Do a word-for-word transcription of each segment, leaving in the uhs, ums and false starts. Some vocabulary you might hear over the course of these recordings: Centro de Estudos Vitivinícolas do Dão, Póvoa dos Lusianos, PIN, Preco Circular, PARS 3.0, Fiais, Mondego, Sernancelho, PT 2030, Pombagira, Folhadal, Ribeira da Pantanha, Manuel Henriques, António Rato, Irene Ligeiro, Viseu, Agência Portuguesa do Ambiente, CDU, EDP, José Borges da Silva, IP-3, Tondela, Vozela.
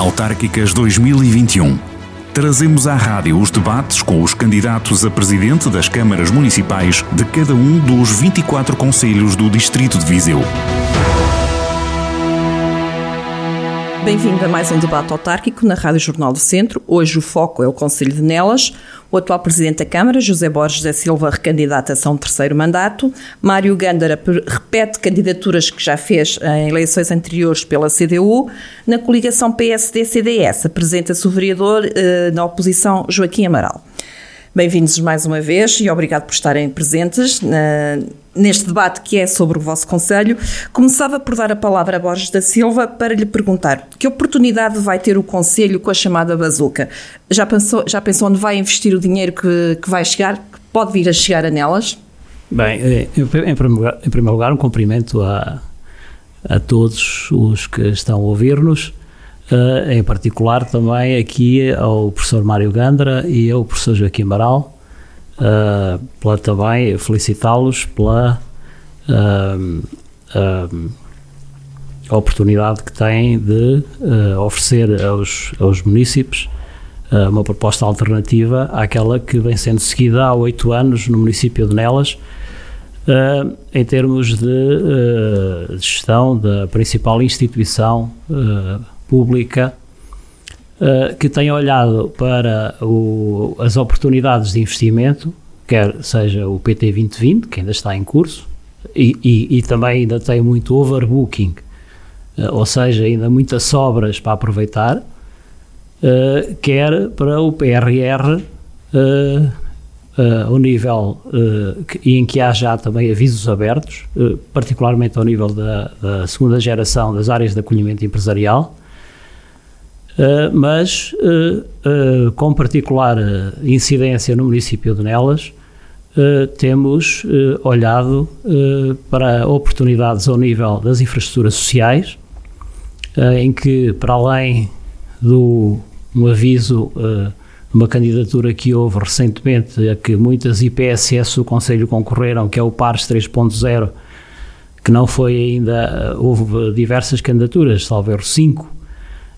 Autárquicas dois mil e vinte e um. Trazemos à rádio os debates com os candidatos a presidente das câmaras municipais de cada um dos vinte e quatro concelhos do distrito de Viseu. Bem-vindo a mais um debate autárquico na Rádio Jornal do Centro. Hoje o foco é o concelho de Nelas. O atual presidente da Câmara, José Borges da Silva, recandidata-se a um terceiro mandato. Mário Gândara repete candidaturas que já fez em eleições anteriores pela C D U. Na coligação P S D C D S apresenta-se o vereador eh, na oposição Joaquim Amaral. Bem-vindos mais uma vez e obrigado por estarem presentes eh, neste debate que é sobre o vosso concelho. Começava por dar a palavra a Borges da Silva para lhe perguntar que oportunidade vai ter o concelho com a chamada bazuca? Já pensou, já pensou onde vai investir o dinheiro que, que vai chegar, que pode vir a chegar a Nelas? Bem, em primeiro lugar, em primeiro lugar um cumprimento a, a todos os que estão a ouvir-nos, uh, em particular também aqui ao professor Mário Gândara e ao professor Joaquim Amaral, Uh, pela, também felicitá-los pela uh, uh, oportunidade que têm de uh, oferecer aos, aos munícipes uh, uma proposta alternativa àquela que vem sendo seguida há oito anos no município de Nelas, uh, em termos de uh, gestão da principal instituição uh, pública, Uh, que tem olhado para o, as oportunidades de investimento, quer seja o P T vinte vinte, que ainda está em curso, e, e, e também ainda tem muito overbooking, uh, ou seja, ainda muitas sobras para aproveitar, uh, quer para o P R R, uh, uh, ao nível uh, que, em que há já também avisos abertos, uh, particularmente ao nível da, da segunda geração das áreas de acolhimento empresarial, Uh, mas uh, uh, com particular incidência no município de Nelas, uh, temos uh, olhado uh, para oportunidades ao nível das infraestruturas sociais, uh, em que, para além do um aviso, uh, uma candidatura que houve recentemente, a que muitas I P S S do concelho concorreram, que é o PARS três ponto zero, que não foi ainda, uh, houve diversas candidaturas, talvez cinco,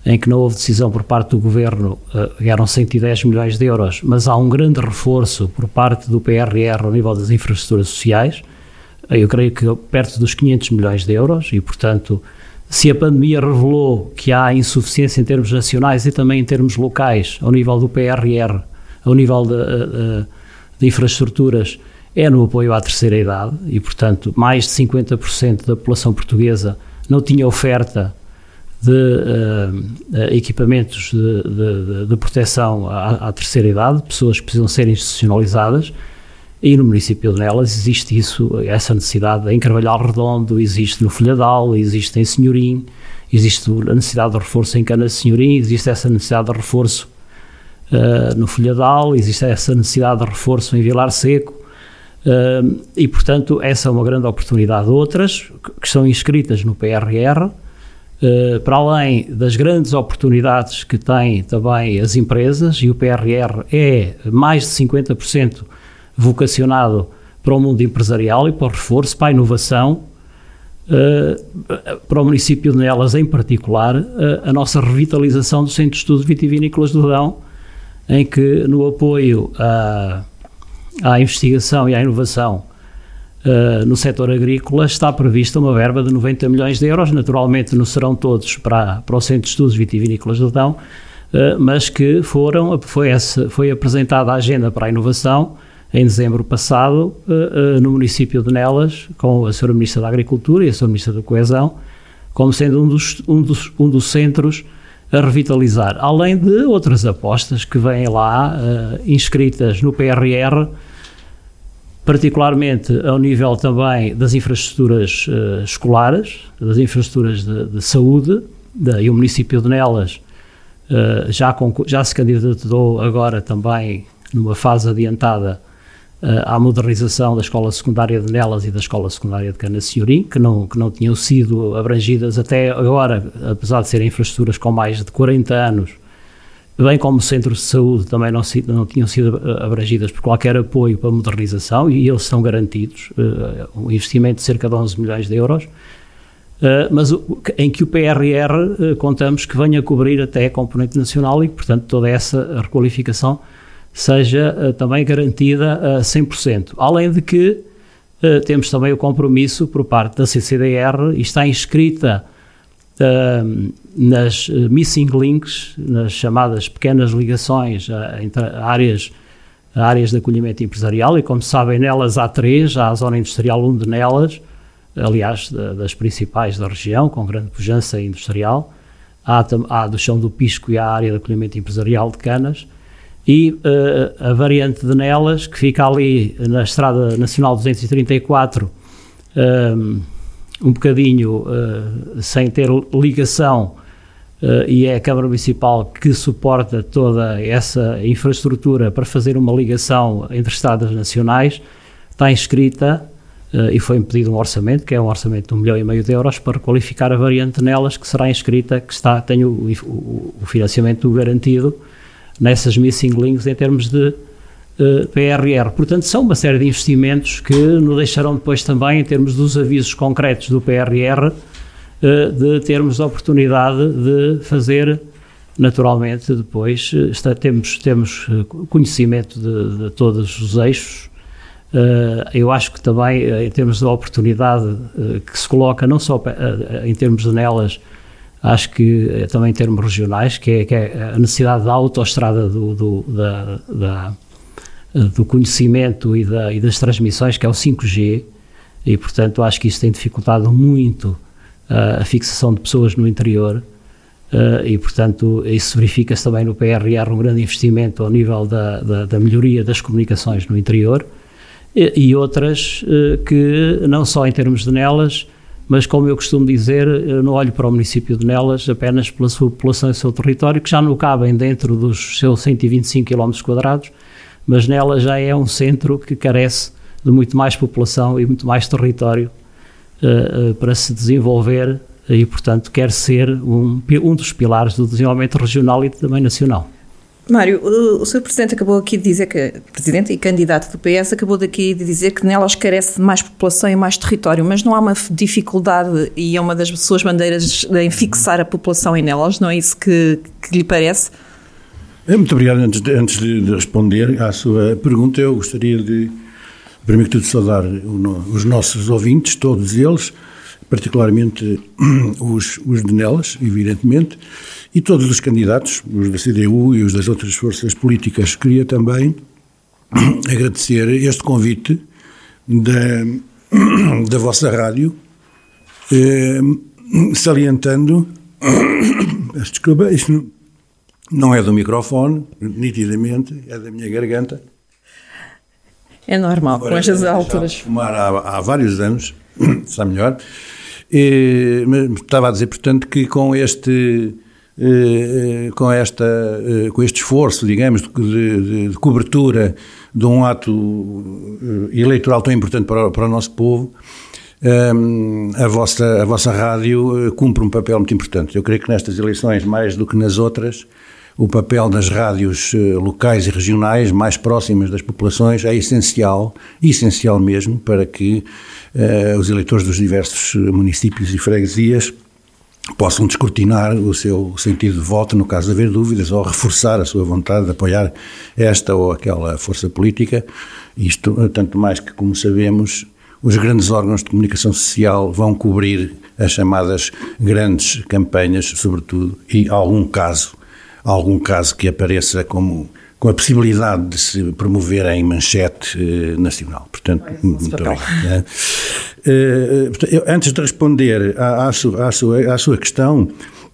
em que não houve decisão por parte do Governo, uh, eram cento e dez milhões de euros, mas há um grande reforço por parte do P R R ao nível das infraestruturas sociais, eu creio que perto dos quinhentos milhões de euros, e portanto, se a pandemia revelou que há insuficiência em termos nacionais e também em termos locais, ao nível do P R R, ao nível de, de, de infraestruturas, é no apoio à terceira idade, e portanto, mais de cinquenta por cento da população portuguesa não tinha oferta de uh, equipamentos de, de, de proteção à, à terceira idade, pessoas que precisam ser institucionalizadas, e no município de Nelas existe isso, essa necessidade em Carvalhal Redondo, existe no Folhadal, existe em Senhorim, existe a necessidade de reforço em Cana de Senhorim, existe essa necessidade de reforço uh, no Folhadal, existe essa necessidade de reforço em Vilar Seco, uh, e portanto essa é uma grande oportunidade. Outras que são inscritas no P R R, Uh, para além das grandes oportunidades que têm também as empresas, e o P R R é mais de cinquenta por cento vocacionado para o mundo empresarial e para o reforço, para a inovação, uh, para o município de Nelas em particular, uh, a nossa revitalização do Centro de Estudos Vitivinícolas do Dão, em que no apoio à, à investigação e à inovação Uh, no setor agrícola está prevista uma verba de noventa milhões de euros, naturalmente não serão todos para, para o Centro de Estudos Vitivinícolas do Dão, uh, mas que foram, foi, esse, foi apresentada a agenda para a inovação em dezembro passado uh, uh, no município de Nelas, com a senhora Ministra da Agricultura e a senhora Ministra da Coesão, como sendo um dos, um dos, um dos centros a revitalizar, além de outras apostas que vêm lá uh, inscritas no P R R, particularmente ao nível também das infraestruturas uh, escolares, das infraestruturas de, de saúde, de, e o município de Nelas uh, já, concor- já se candidatou agora também numa fase adiantada uh, à modernização da escola secundária de Nelas e da escola secundária de Cana de Senhorim, que não, que não tinham sido abrangidas até agora, apesar de serem infraestruturas com mais de quarenta anos, bem como centros de saúde também não, se, não tinham sido abrangidas por qualquer apoio para modernização, e eles são garantidos, uh, um investimento de cerca de onze milhões de euros, mas em que o P R R contamos que venha a cobrir até a componente nacional e que, portanto, toda essa requalificação seja também garantida a cem por cento. Além de que temos também o compromisso por parte da C C D R, e está inscrita Uh, nas missing links, nas chamadas pequenas ligações a, entre áreas, a áreas de acolhimento empresarial, e como sabem, nelas há três, há a Zona Industrial um de Nelas, aliás da, das principais da região, com grande pujança industrial, há, há a do Chão do Pisco e há a área de acolhimento empresarial de Canas, e uh, a variante de Nelas, que fica ali na Estrada Nacional duzentos e trinta e quatro, um, um bocadinho uh, sem ter ligação, uh, e é a Câmara Municipal que suporta toda essa infraestrutura para fazer uma ligação entre estradas nacionais, está inscrita uh, e foi pedido um orçamento, que é um orçamento de um milhão e meio de euros, para qualificar a variante Nelas, que será inscrita, que está, tem o, o, o financiamento garantido nessas missing links em termos de P R R. Portanto, são uma série de investimentos que nos deixarão depois também, em termos dos avisos concretos do P R R, de termos a oportunidade de fazer, naturalmente, depois, está, temos, temos conhecimento de, de todos os eixos. Eu acho que também, em termos da oportunidade que se coloca, não só em termos de Nelas, acho que também em termos regionais, que é, que é a necessidade da autoestrada do, do, da, da do conhecimento e, da, e das transmissões, que é o cinco G, e portanto acho que isso tem dificultado muito uh, a fixação de pessoas no interior, uh, e portanto isso verifica-se também no P R R, um grande investimento ao nível da, da, da melhoria das comunicações no interior, e, e outras uh, que não só em termos de Nelas, mas como eu costumo dizer, eu não olho para o município de Nelas apenas pela sua população e o seu território, que já não cabem dentro dos seus cento e vinte e cinco quilómetros quadrados, mas nela já é um centro que carece de muito mais população e muito mais território uh, uh, para se desenvolver, e portanto quer ser um, um dos pilares do desenvolvimento regional e também nacional. Mário, o, o senhor Presidente acabou aqui de dizer que, Presidente e candidato do P S, acabou daqui de dizer que nelas carece de mais população e mais território, mas não há uma dificuldade, e é uma das suas bandeiras, em fixar a população em nelas, não é isso que, que lhe parece? Muito obrigado. Antes de, antes de responder à sua pergunta, eu gostaria de, primeiro que tudo, saudar os nossos ouvintes, todos eles, particularmente os, os de Nelas, evidentemente, e todos os candidatos, os da C D U e os das outras forças políticas. Queria também agradecer este convite da, da vossa rádio, eh, salientando, desculpa, isto não... Não é do microfone, nitidamente, é da minha garganta. É normal, agora, com estas alturas. Fumar há, há vários anos, está melhor. E, mas estava a dizer, portanto, que com este, com esta, com este esforço, digamos, de, de, de cobertura de um ato eleitoral tão importante para, para o nosso povo, Um, a, vossa, a vossa rádio cumpre um papel muito importante. Eu creio que nestas eleições, mais do que nas outras, o papel das rádios locais e regionais, mais próximas das populações, é essencial, essencial mesmo, para que uh, os eleitores dos diversos municípios e freguesias possam descortinar o seu sentido de voto, no caso de haver dúvidas, ou reforçar a sua vontade de apoiar esta ou aquela força política. Isto, tanto mais que, como sabemos, os grandes órgãos de comunicação social vão cobrir as chamadas grandes campanhas, sobretudo, e algum caso, algum caso que apareça como, com a possibilidade de se promover em manchete eh, nacional. Portanto, é, muito bem. Né? Eh, eu, antes de responder à, à, sua, à, sua, à sua questão,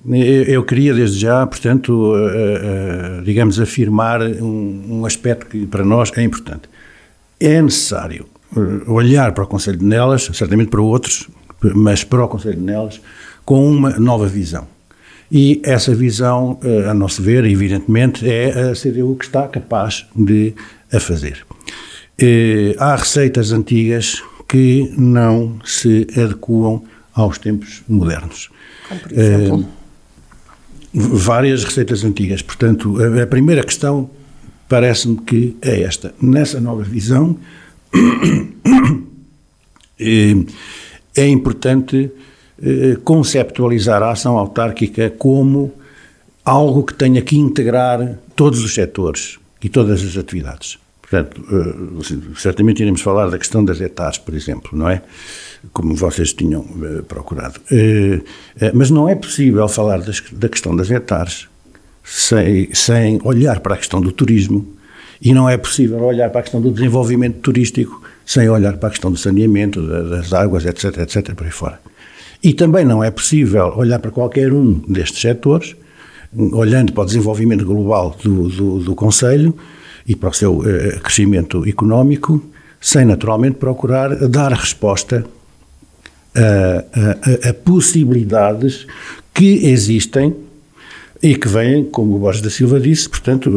eu, eu queria desde já, portanto, eh, eh, digamos, afirmar um, um aspecto que para nós é importante. É necessário olhar para o Conselho de Nelas, certamente para outros, mas para o Conselho de Nelas, com uma nova visão. E essa visão, a nosso ver, evidentemente, é a C D U que está capaz de a fazer. Há receitas antigas que não se adequam aos tempos modernos. Como por exemplo? Várias receitas antigas. Portanto, a primeira questão parece-me que é esta. Nessa nova visão, é importante eh, conceptualizar a ação autárquica como algo que tenha que integrar todos os setores e todas as atividades. Portanto, certamente iremos falar da questão das hectares, por exemplo, não é? Como vocês tinham procurado. Mas não é possível falar das, da questão das hectares sem, sem olhar para a questão do turismo, e não é possível olhar para a questão do desenvolvimento turístico sem olhar para a questão do saneamento, das águas, etc, etc, por aí fora. E também não é possível olhar para qualquer um destes setores, olhando para o desenvolvimento global do, do, do Conselho e para o seu eh, crescimento económico, sem naturalmente procurar dar resposta a, a, a possibilidades que existem e que vêm, como o Borges da Silva disse, portanto,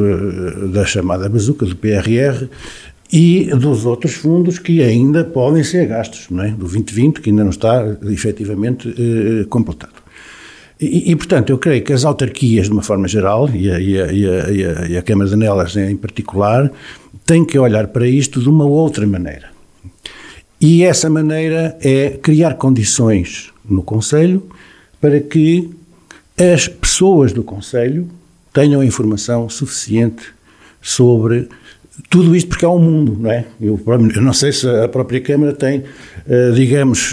da chamada bazuca do P R R e dos outros fundos que ainda podem ser gastos, não é? Do vinte vinte, que ainda não está efetivamente eh, completado. E, e, portanto, eu creio que as autarquias, de uma forma geral, e a, e a, e a, e a Câmara de Nelas em particular, têm que olhar para isto de uma outra maneira. E essa maneira é criar condições no Conselho para que as pessoas do Conselho tenham informação suficiente sobre tudo isto, porque é um mundo, não é? Eu, eu não sei se a própria Câmara tem, digamos,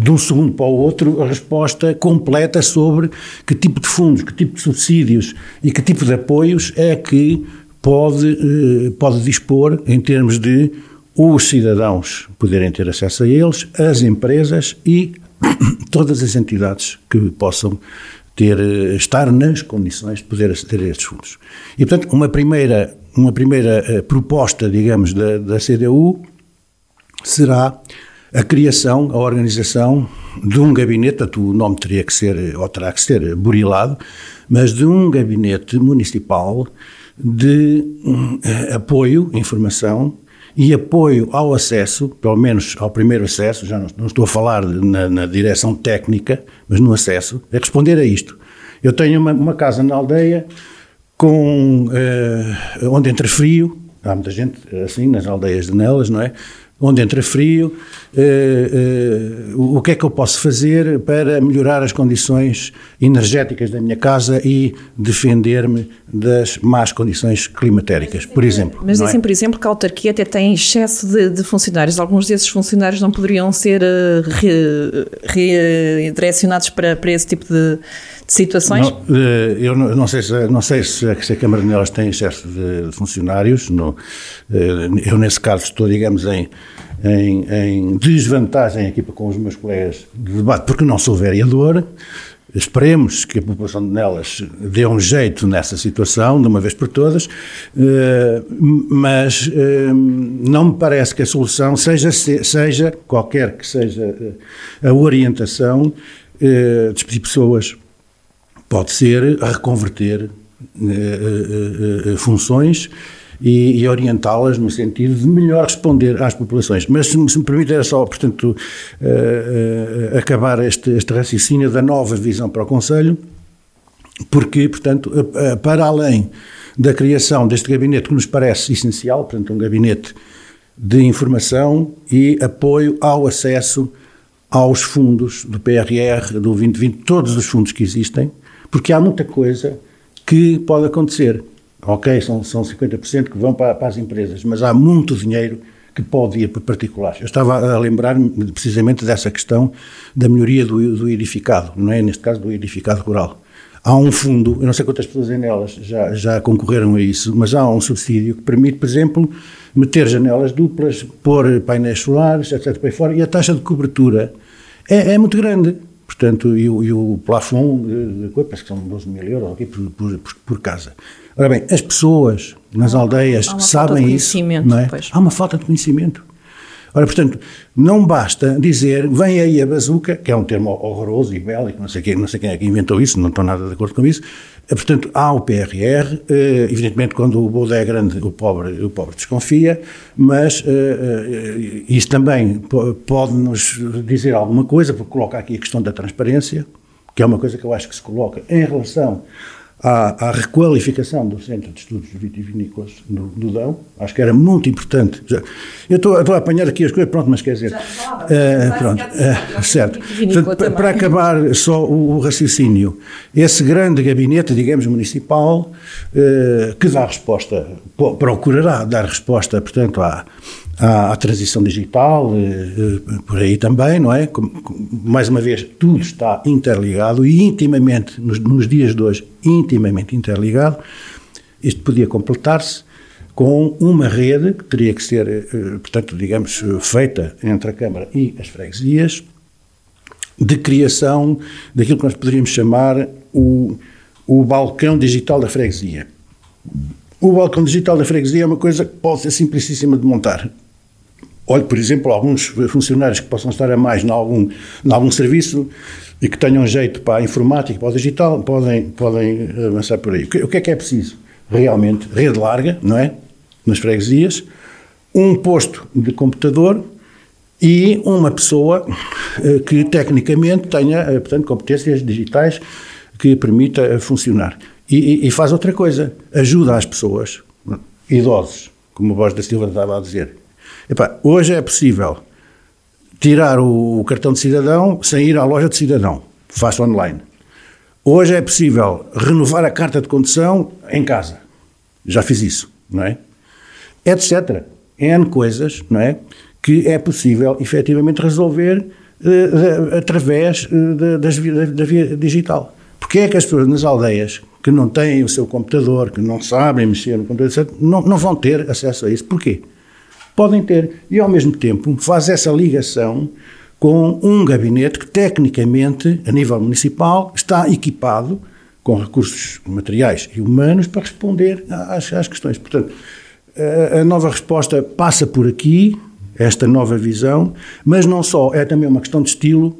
de um segundo para o outro, a resposta completa sobre que tipo de fundos, que tipo de subsídios e que tipo de apoios é que pode, pode dispor em termos de os cidadãos poderem ter acesso a eles, as empresas e todas as entidades que possam ter, estar nas condições de poder aceder a estes fundos. E, portanto, uma primeira, uma primeira proposta, digamos, da, da C D U será a criação, a organização de um gabinete, o nome teria que ser, ou terá que ser, burilado, mas de um gabinete municipal de apoio, informação e apoio ao acesso, pelo menos ao primeiro acesso, já não, não estou a falar na, na direção técnica, mas no acesso, é responder a isto. Eu tenho uma, uma casa na aldeia com, eh, onde entra frio, há muita gente assim nas aldeias de Nelas, não é? Onde entra frio, eh, eh, o que é que eu posso fazer para melhorar as condições energéticas da minha casa e defender-me das más condições climatéricas, por exemplo. Mas dizem, é? por exemplo, que a autarquia até tem excesso de, de funcionários. Alguns desses funcionários não poderiam ser redirecionados para, para esse tipo de, de situações? Não, eu não sei, se, não sei se a Câmara de Nelas tem excesso de funcionários. Não. Eu, nesse caso, estou, digamos, em... Em, em desvantagem aqui com os meus colegas de debate, porque não sou vereador. Esperemos que a população de Nelas dê um jeito nessa situação, de uma vez por todas, mas não me parece que a solução seja, seja qualquer que seja a orientação, despedir pessoas, pode ser reconverter funções e, e orientá-las no sentido de melhor responder às populações. Mas se, se me permite, era só, portanto, uh, uh, acabar este, este raciocínio da nova visão para o Conselho, porque, portanto, uh, uh, para além da criação deste gabinete que nos parece essencial, portanto, um gabinete de informação e apoio ao acesso aos fundos do P R R, do vinte vinte, todos os fundos que existem, porque há muita coisa que pode acontecer. Ok, são, são cinquenta por cento que vão para, para as empresas, mas há muito dinheiro que pode ir para particulares. Eu estava a lembrar-me precisamente dessa questão da melhoria do, do edificado, não é? Neste caso, do edificado rural. Há um fundo, eu não sei quantas pessoas em Nelas já, já concorreram a isso, mas há um subsídio que permite, por exemplo, meter janelas duplas, pôr painéis solares, etcétera, para aí fora, e a taxa de cobertura é, é muito grande. Portanto, e o, e o plafond, parece que são doze mil euros aqui por, por, por casa. Ora bem, as pessoas nas aldeias sabem isso, não é? Há uma falta de conhecimento. Ora, portanto, não basta dizer, vem aí a bazuca, que é um termo horroroso e bélico, não sei quem, não sei quem é que inventou isso, não estou nada de acordo com isso. Portanto, há o P R R, evidentemente quando o bode é grande o pobre, o pobre desconfia, mas isso também pode-nos dizer alguma coisa, porque coloca aqui a questão da transparência, que é uma coisa que eu acho que se coloca em relação à, à requalificação do Centro de Estudos Vitivinícolas do, do Dão. Acho que era muito importante. Já, eu estou, estou a apanhar aqui as coisas, pronto, mas quer dizer... Já, já, já, uh, pronto, uh, certo. Portanto, para acabar só o, o raciocínio, esse grande gabinete, digamos, municipal, uh, que dá resposta, procurará dar resposta, portanto, à... à transição digital, por aí também, não é? Mais uma vez, tudo está interligado e intimamente, nos, nos dias de hoje, intimamente interligado. Isto podia completar-se com uma rede que teria que ser, portanto, digamos, feita entre a Câmara e as freguesias, de criação daquilo que nós poderíamos chamar o, o balcão digital da freguesia. O balcão digital da freguesia é uma coisa que pode ser simplicíssima de montar. Olhe, por exemplo, alguns funcionários que possam estar a mais em algum, algum serviço e que tenham jeito para a informática, para o digital, podem, podem avançar por aí. O que, o que é que é preciso? Realmente, rede larga, não é? Nas freguesias, um posto de computador e uma pessoa que tecnicamente tenha, portanto, competências digitais que permita funcionar. E, e faz outra coisa, ajuda as pessoas, idosos, como o Borges da Silva estava a dizer. Epá, hoje é possível tirar o cartão de cidadão sem ir à loja de cidadão, faço online. Hoje é possível renovar a carta de condução em casa, já fiz isso, não é? Etc. N coisas, não é? Que é possível efetivamente resolver eh, através eh, da, via, da via digital. Porque é que as pessoas nas aldeias que não têm o seu computador, que não sabem mexer no computador, etcétera, não, não vão ter acesso a isso? Porquê? Podem ter. E, ao mesmo tempo, faz essa ligação com um gabinete que, tecnicamente, a nível municipal, está equipado com recursos materiais e humanos para responder às, às questões. Portanto, a, a nova resposta passa por aqui, esta nova visão, mas não só, é também uma questão de estilo.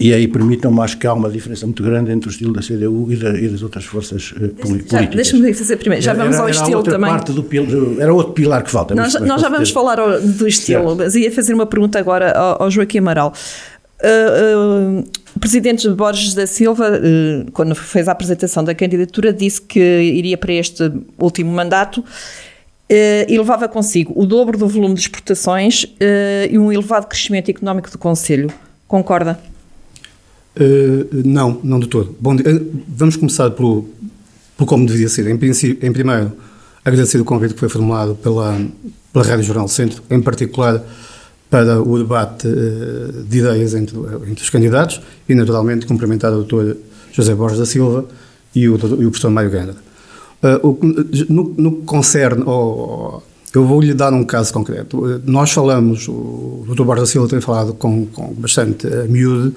E aí permitam-me, acho que há uma diferença muito grande entre o estilo da C D U e, da, e das outras forças uh, políticas. Deixa-me fazer primeiro, já vamos era, ao era estilo outra também. Parte do pil, era outro pilar que falta. Nós, mas, nós mas já vamos ter... falar do estilo, certo. Mas ia fazer uma pergunta agora ao, ao Joaquim Amaral. Uh, uh, o presidente Borges da Silva, uh, quando fez a apresentação da candidatura, disse que iria para este último mandato. Uh, e levava consigo o dobro do volume de exportações uh, e um elevado crescimento económico do Conselho. Concorda? Uh, não, não de todo. Bom, vamos começar por, por como devia ser. Em, princípio, em primeiro, agradecer o convite que foi formulado pela, pela Rádio Jornal Centro, em particular para o debate uh, de ideias entre, entre os candidatos e, naturalmente, cumprimentar o doutor José Borges da Silva e o, doutor, e o professor Mário Gândara. Uh, no, no que concerne, oh, eu vou-lhe dar um caso concreto. Uh, nós falamos, o doutor Borges da Silva tem falado com, com bastante uh, miúdo,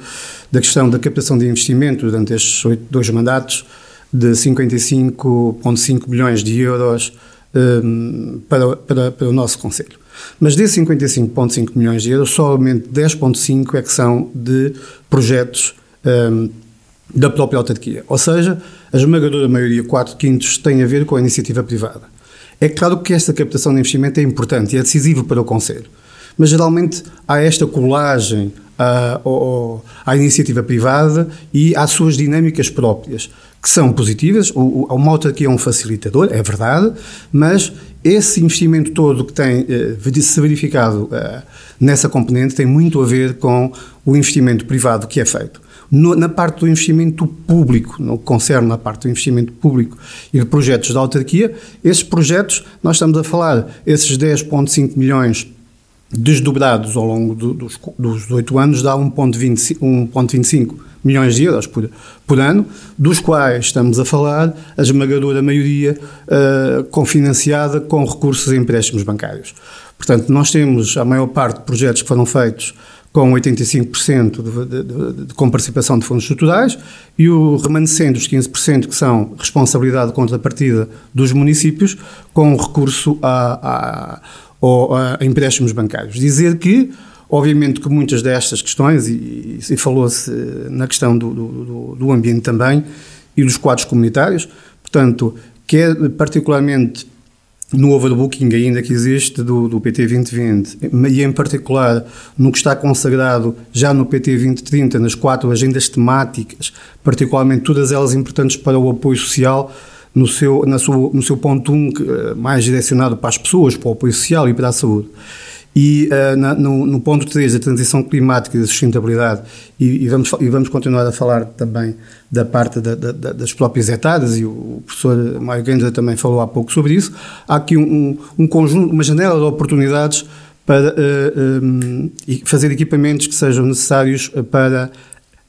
da questão da captação de investimento durante estes oito, dois mandatos de cinquenta e cinco vírgula cinco milhões de euros um, para, para, para o nosso Conselho. Mas desses cinquenta e cinco vírgula cinco milhões de euros, somente dez vírgula cinco é que são de projetos um, da própria autarquia. Ou seja, a esmagadora maioria, quatro quintos, tem a ver com a iniciativa privada. É claro que esta captação de investimento é importante e é decisiva para o Conselho. Mas geralmente há esta colagem à, à, à iniciativa privada e às suas dinâmicas próprias, que são positivas. O, o, uma autarquia é um facilitador, é verdade, mas esse investimento todo que tem eh, se verificado eh, nessa componente tem muito a ver com o investimento privado que é feito. No, na parte do investimento público, no que concerne na parte do investimento público e de projetos da autarquia, esses projetos, nós estamos a falar, esses dez vírgula cinco milhões desdobrados ao longo do, dos, dos oito anos, dá um vírgula vinte e cinco milhões de euros por, por ano, dos quais estamos a falar a esmagadora maioria uh, cofinanciada com recursos e empréstimos bancários. Portanto, nós temos a maior parte de projetos que foram feitos com oitenta e cinco por cento de, de, de, de, com participação de fundos estruturais e o remanescente dos quinze por cento que são responsabilidade de contrapartida dos municípios com recurso a... a ou a empréstimos bancários. Dizer que, obviamente, que muitas destas questões, e, e falou-se na questão do, do, do ambiente também, e dos quadros comunitários, portanto, quer particularmente no overbooking ainda que existe do, do P T vinte vinte, e em particular no que está consagrado já no P T vinte trinta, nas quatro agendas temáticas, particularmente todas elas importantes para o apoio social, no seu, na sua, no seu ponto um, mais direcionado para as pessoas, para o apoio social e para a saúde. E uh, na, no, no ponto três, a transição climática e a sustentabilidade, e, e, vamos, e vamos continuar a falar também da parte da, da, das próprias etadas, e o professor Mário Gândara também falou há pouco sobre isso. Há aqui um, um, um conjunto, uma janela de oportunidades para uh, um, fazer equipamentos que sejam necessários para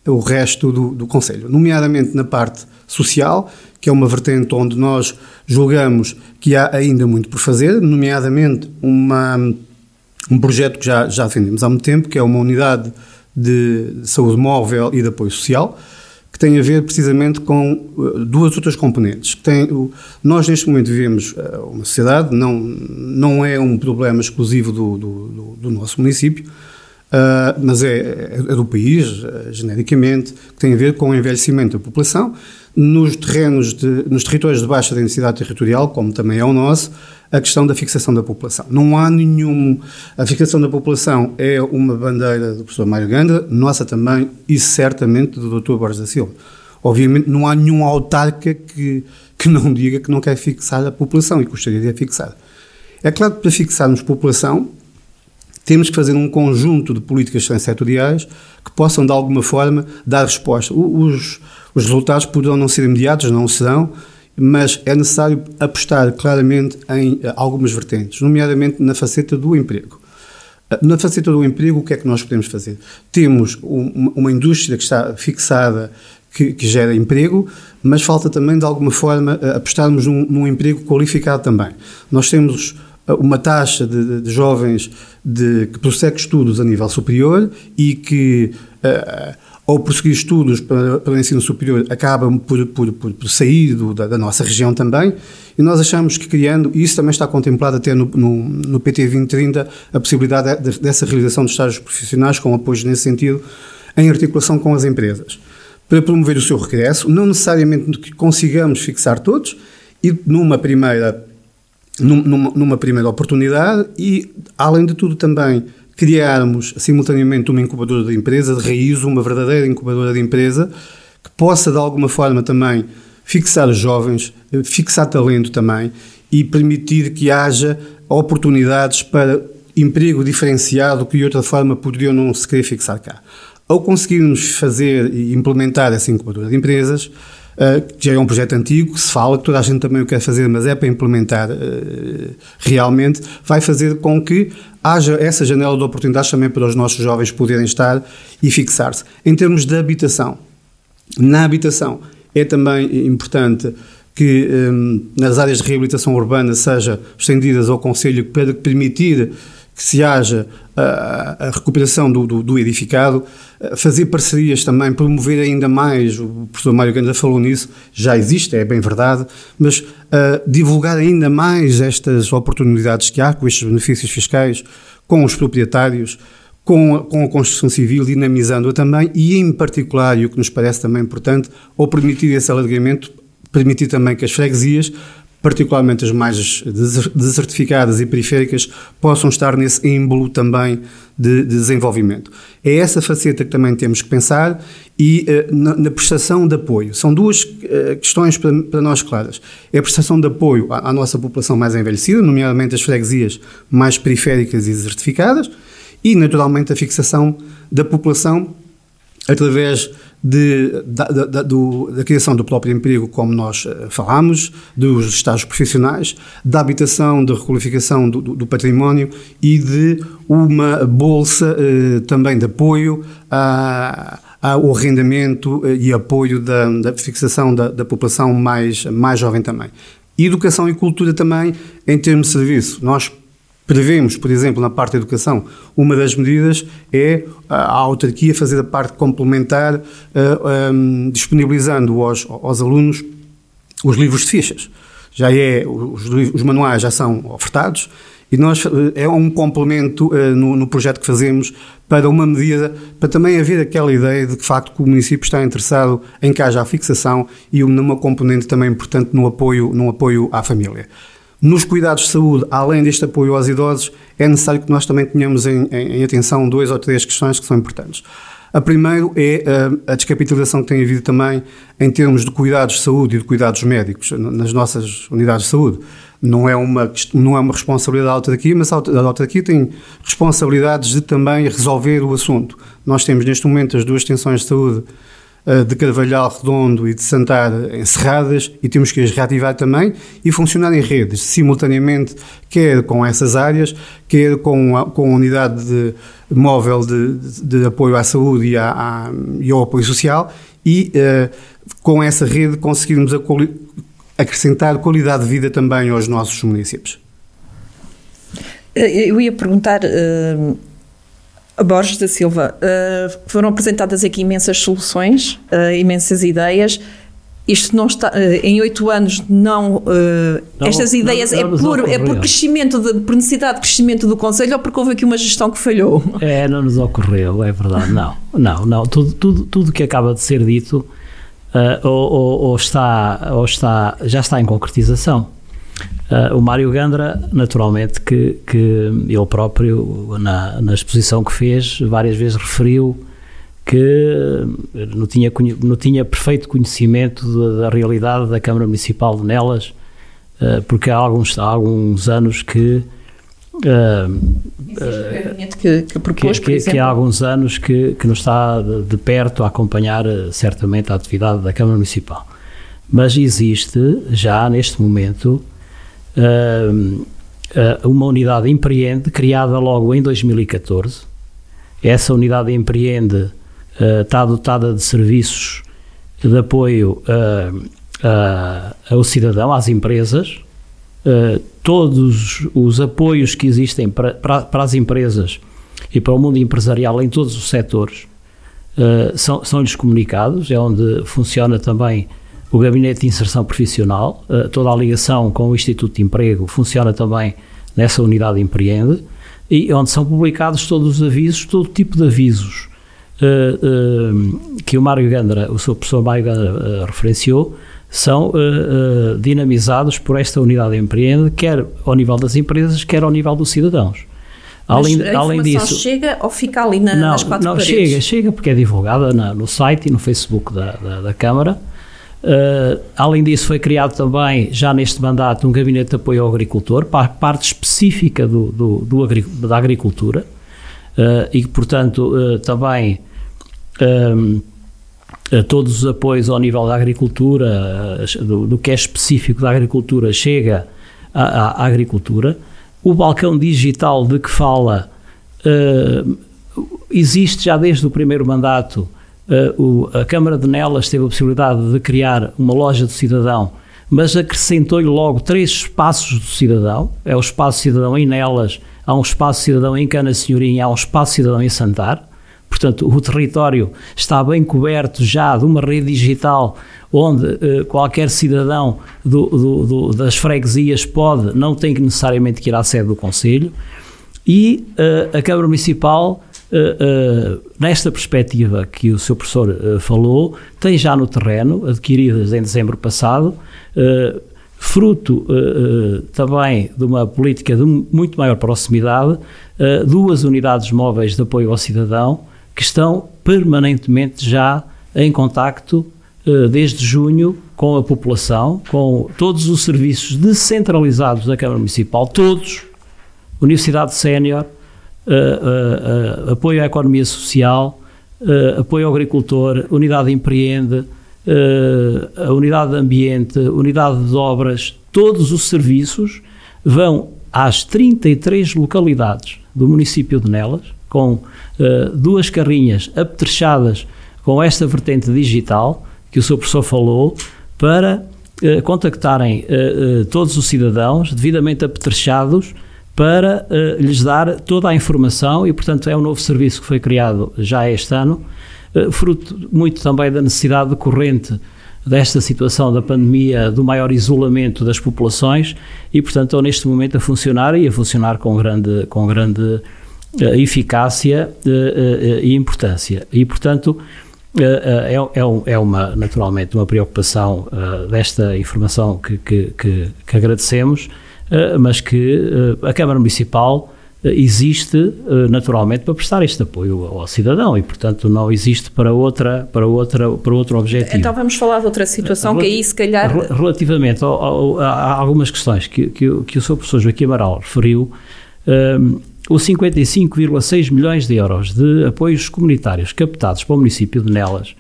o resto do, do Conselho, nomeadamente na parte social, que é uma vertente onde nós julgamos que há ainda muito por fazer, nomeadamente uma... Um projeto que já, já defendemos há muito tempo, que é uma unidade de saúde móvel e de apoio social, que tem a ver precisamente com duas outras componentes. Que tem, nós neste momento vivemos uma sociedade, não, não é um problema exclusivo do, do, do nosso município, uh, mas é, é do país, uh, genericamente, que tem a ver com o envelhecimento da população. Nos terrenos, de, nos territórios de baixa densidade territorial, como também é o nosso, a questão da fixação da população. Não há nenhum... A fixação da população é uma bandeira do professor Mário Gândara, nossa também, e certamente do doutor Borges da Silva. Obviamente não há nenhum autarca que, que não diga que não quer fixar a população e gostaria de a fixar. É claro que para fixarmos população temos que fazer um conjunto de políticas transsetoriais que possam, de alguma forma, dar resposta. Os, os resultados poderão não ser imediatos, não serão, mas é necessário apostar claramente em algumas vertentes, nomeadamente na faceta do emprego. Na faceta do emprego, o que é que nós podemos fazer? Temos uma, uma indústria que está fixada, que, que gera emprego, mas falta também, de alguma forma, apostarmos num, num emprego qualificado também. Nós temos uma taxa de, de, de jovens de, que prossegue estudos a nível superior e que, uh, ao prosseguir estudos para, para o ensino superior, acabam por, por, por, por sair do, da, da nossa região também, e nós achamos que criando, e isso também está contemplado até no, no, no P T vinte trinta, a possibilidade de, de, dessa realização de estágios profissionais com apoios nesse sentido, em articulação com as empresas, para promover o seu regresso, não necessariamente que consigamos fixar todos, e numa primeira Numa, numa primeira oportunidade e, além de tudo, também criarmos simultaneamente uma incubadora de empresa, de raiz, uma verdadeira incubadora de empresa, que possa, de alguma forma, também fixar jovens, fixar talento também e permitir que haja oportunidades para emprego diferenciado que, de outra forma, poderiam não se querer fixar cá. Ao conseguirmos fazer e implementar essa incubadora de empresas, Uh, que já é um projeto antigo, que se fala, que toda a gente também o quer fazer, mas é para implementar uh, realmente, vai fazer com que haja essa janela de oportunidades também para os nossos jovens poderem estar e fixar-se. Em termos de habitação, na habitação é também importante que um, nas áreas de reabilitação urbana seja estendidas ao Conselho para permitir que se haja a, a recuperação do, do, do edificado, fazer parcerias também, promover ainda mais, o professor Mário Gândara falou nisso, já existe, é bem verdade, mas uh, divulgar ainda mais estas oportunidades que há, com estes benefícios fiscais, com os proprietários, com a, com a construção civil, dinamizando-a também, e em particular, e o que nos parece também importante, ou permitir esse alargamento, permitir também que as freguesias, particularmente as mais desertificadas e periféricas, possam estar nesse êmbolo também de, de desenvolvimento. É essa faceta que também temos que pensar e uh, na, na prestação de apoio. São duas uh, questões para, para nós claras. É a prestação de apoio à, à nossa população mais envelhecida, nomeadamente as freguesias mais periféricas e desertificadas, e naturalmente a fixação da população através de, da, da, da, do, da criação do próprio emprego, como nós uh, falámos, dos estágios profissionais, da habitação, da requalificação do, do, do património e de uma bolsa uh, também de apoio a, ao arrendamento e apoio da, da fixação da, da população mais, mais jovem também. Educação e cultura também, em termos de serviço. Nós prevemos, por exemplo, na parte da educação, uma das medidas é a autarquia fazer a parte complementar, uh, um, disponibilizando aos, aos alunos os livros de fichas. Já é, os, os manuais já são ofertados e nós, é um complemento uh, no, no projeto que fazemos para uma medida, para também haver aquela ideia de que, de facto, que o município está interessado em que haja a fixação e uma componente também importante no apoio, no apoio à família. Nos cuidados de saúde, além deste apoio aos idosos, é necessário que nós também tenhamos em, em, em atenção duas ou três questões que são importantes. A primeira é a descapitalização que tem havido também em termos de cuidados de saúde e de cuidados médicos nas nossas unidades de saúde. Não é uma, não é uma responsabilidade da autarquia, mas a autarquia tem responsabilidades de também resolver o assunto. Nós temos neste momento as duas extensões de saúde de Carvalhal Redondo e de Santar encerradas e temos que as reativar também e funcionar em redes, simultaneamente, quer com essas áreas, quer com a, com a unidade de, móvel de, de, de apoio à saúde e, a, a, e ao apoio social e uh, com essa rede conseguirmos quali- acrescentar qualidade de vida também aos nossos municípios. Eu ia perguntar... Uh... Borges da Silva, uh, foram apresentadas aqui imensas soluções, uh, imensas ideias. Isto não está, uh, em oito anos não, uh, não estas ideias não, não, é, por, é por crescimento, de, por necessidade de crescimento do Conselho ou porque houve aqui uma gestão que falhou? É, não nos ocorreu, é verdade, não, não, não, tudo, tudo, tudo que acaba de ser dito uh, ou, ou, ou, está, ou está, já está em concretização. Uh, o Mário Gândara, naturalmente, que, que ele próprio, na, na exposição que fez, várias vezes referiu que não tinha, não tinha perfeito conhecimento da, da realidade da Câmara Municipal de Nelas, uh, porque há alguns, há alguns anos que... Uh, uh, que, que, propôs, que, que, que há alguns anos que, que nos está de, de perto a acompanhar, certamente, a atividade da Câmara Municipal. Mas existe, já neste momento... Uh, uma unidade empreende criada logo em dois mil e catorze. Essa unidade empreende uh, está dotada de serviços de apoio uh, uh, ao cidadão, às empresas. Uh, todos os apoios que existem para, para, para as empresas e para o mundo empresarial em todos os setores uh, são, são-lhes comunicados. É onde funciona também o Gabinete de Inserção Profissional, toda a ligação com o Instituto de Emprego funciona também nessa unidade empreende, e onde são publicados todos os avisos, todo tipo de avisos que o Mário Gândara, o seu professor Mário Gândara referenciou, são dinamizados por esta unidade empreende, quer ao nível das empresas, quer ao nível dos cidadãos. Além, Mas a além disso, chega ou fica ali na, não, nas quatro não, paredes? Não, chega, chega porque é divulgada na, no site e no Facebook da, da, da Câmara. Uh, além disso, foi criado também, já neste mandato, um gabinete de apoio ao agricultor, para a parte específica do, do, do agri- da agricultura, uh, e que, portanto, uh, também um, todos os apoios ao nível da agricultura, uh, do, do que é específico da agricultura, chega à, à agricultura. O balcão digital de que fala uh, existe já desde o primeiro mandato. Uh, o, a Câmara de Nelas teve a possibilidade de criar uma loja do cidadão, mas acrescentou-lhe logo três espaços do cidadão. É o espaço cidadão em Nelas, há um espaço cidadão em Cana de Senhorim, há um espaço cidadão em Santar. Portanto, o território está bem coberto já de uma rede digital onde uh, qualquer cidadão do, do, do, das freguesias pode, não tem que necessariamente que ir à sede do Conselho. E uh, a Câmara Municipal, uh, uh, nesta perspectiva que o seu professor uh, falou, tem já no terreno, adquiridas em dezembro passado, uh, fruto uh, uh, também de uma política de muito maior proximidade, uh, duas unidades móveis de apoio ao cidadão que estão permanentemente já em contacto uh, desde junho com a população, com todos os serviços descentralizados da Câmara Municipal, todos. Universidade Sénior, uh, uh, uh, apoio à economia social, uh, apoio ao agricultor, unidade empreende, uh, a unidade de ambiente, unidade de obras, todos os serviços vão às trinta e três localidades do município de Nelas, com uh, duas carrinhas apetrechadas com esta vertente digital que o seu professor falou, para uh, contactarem uh, uh, todos os cidadãos devidamente apetrechados, para uh, lhes dar toda a informação e, portanto, é um novo serviço que foi criado já este ano, uh, fruto muito também da necessidade decorrente desta situação da pandemia, do maior isolamento das populações e, portanto, estão neste momento a funcionar e a funcionar com grande, com grande uh, eficácia uh, uh, e importância. E, portanto, uh, uh, é, é, um, é uma, naturalmente, uma preocupação uh, desta informação que, que, que, que agradecemos, uh, mas que uh, a Câmara Municipal uh, existe uh, naturalmente para prestar este apoio ao, ao cidadão e, portanto, não existe para, outra, para, outra, para outro objetivo. Então vamos falar de outra situação Relati- que aí se calhar… Relativamente ao, ao, a algumas questões que, que, que o senhor professor Joaquim Amaral referiu, um, os cinquenta e cinco vírgula seis milhões de euros de apoios comunitários captados para o município de Nelas,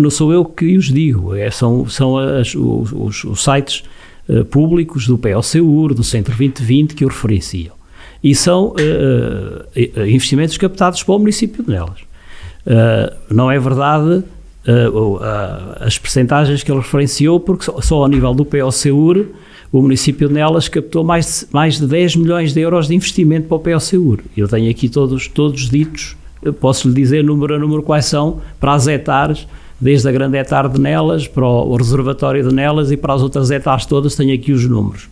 não sou eu que os digo, é, são, são as, os, os sites uh, públicos do P O C U R, do Centro vinte vinte que o referenciam, e são uh, investimentos captados para o município de Nelas. Uh, não é verdade uh, uh, as percentagens que ele referenciou, porque só, só ao nível do P O C U R o município de Nelas captou mais, mais de dez milhões de euros de investimento para o P O C U R. Eu tenho aqui todos, todos ditos, posso lhe dizer número a número quais são, para as hectares, desde a grande hectare de Nelas, para o reservatório de Nelas e para as outras hectares todas, tenho aqui os números.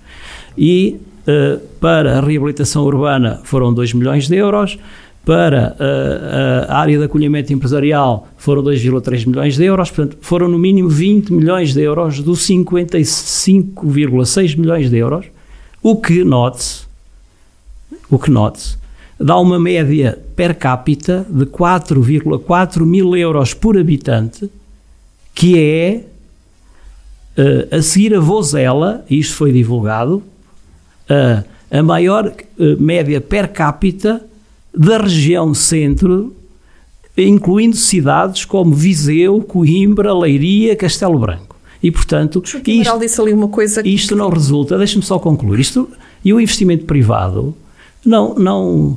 E uh, para a reabilitação urbana foram dois milhões de euros, para uh, a área de acolhimento empresarial foram dois vírgula três milhões de euros, portanto foram no mínimo vinte milhões de euros dos cinquenta e cinco vírgula seis milhões de euros, o que note-se, o que note-se, dá uma média per capita de quatro vírgula quatro mil euros por habitante, que é, uh, a seguir a Vozela, isto foi divulgado, uh, a maior uh, média per capita da região centro, incluindo cidades como Viseu, Coimbra, Leiria, Castelo Branco. E, portanto, isto, disse ali uma coisa que... isto não resulta, deixe-me só concluir, isto, e o investimento privado, não, não,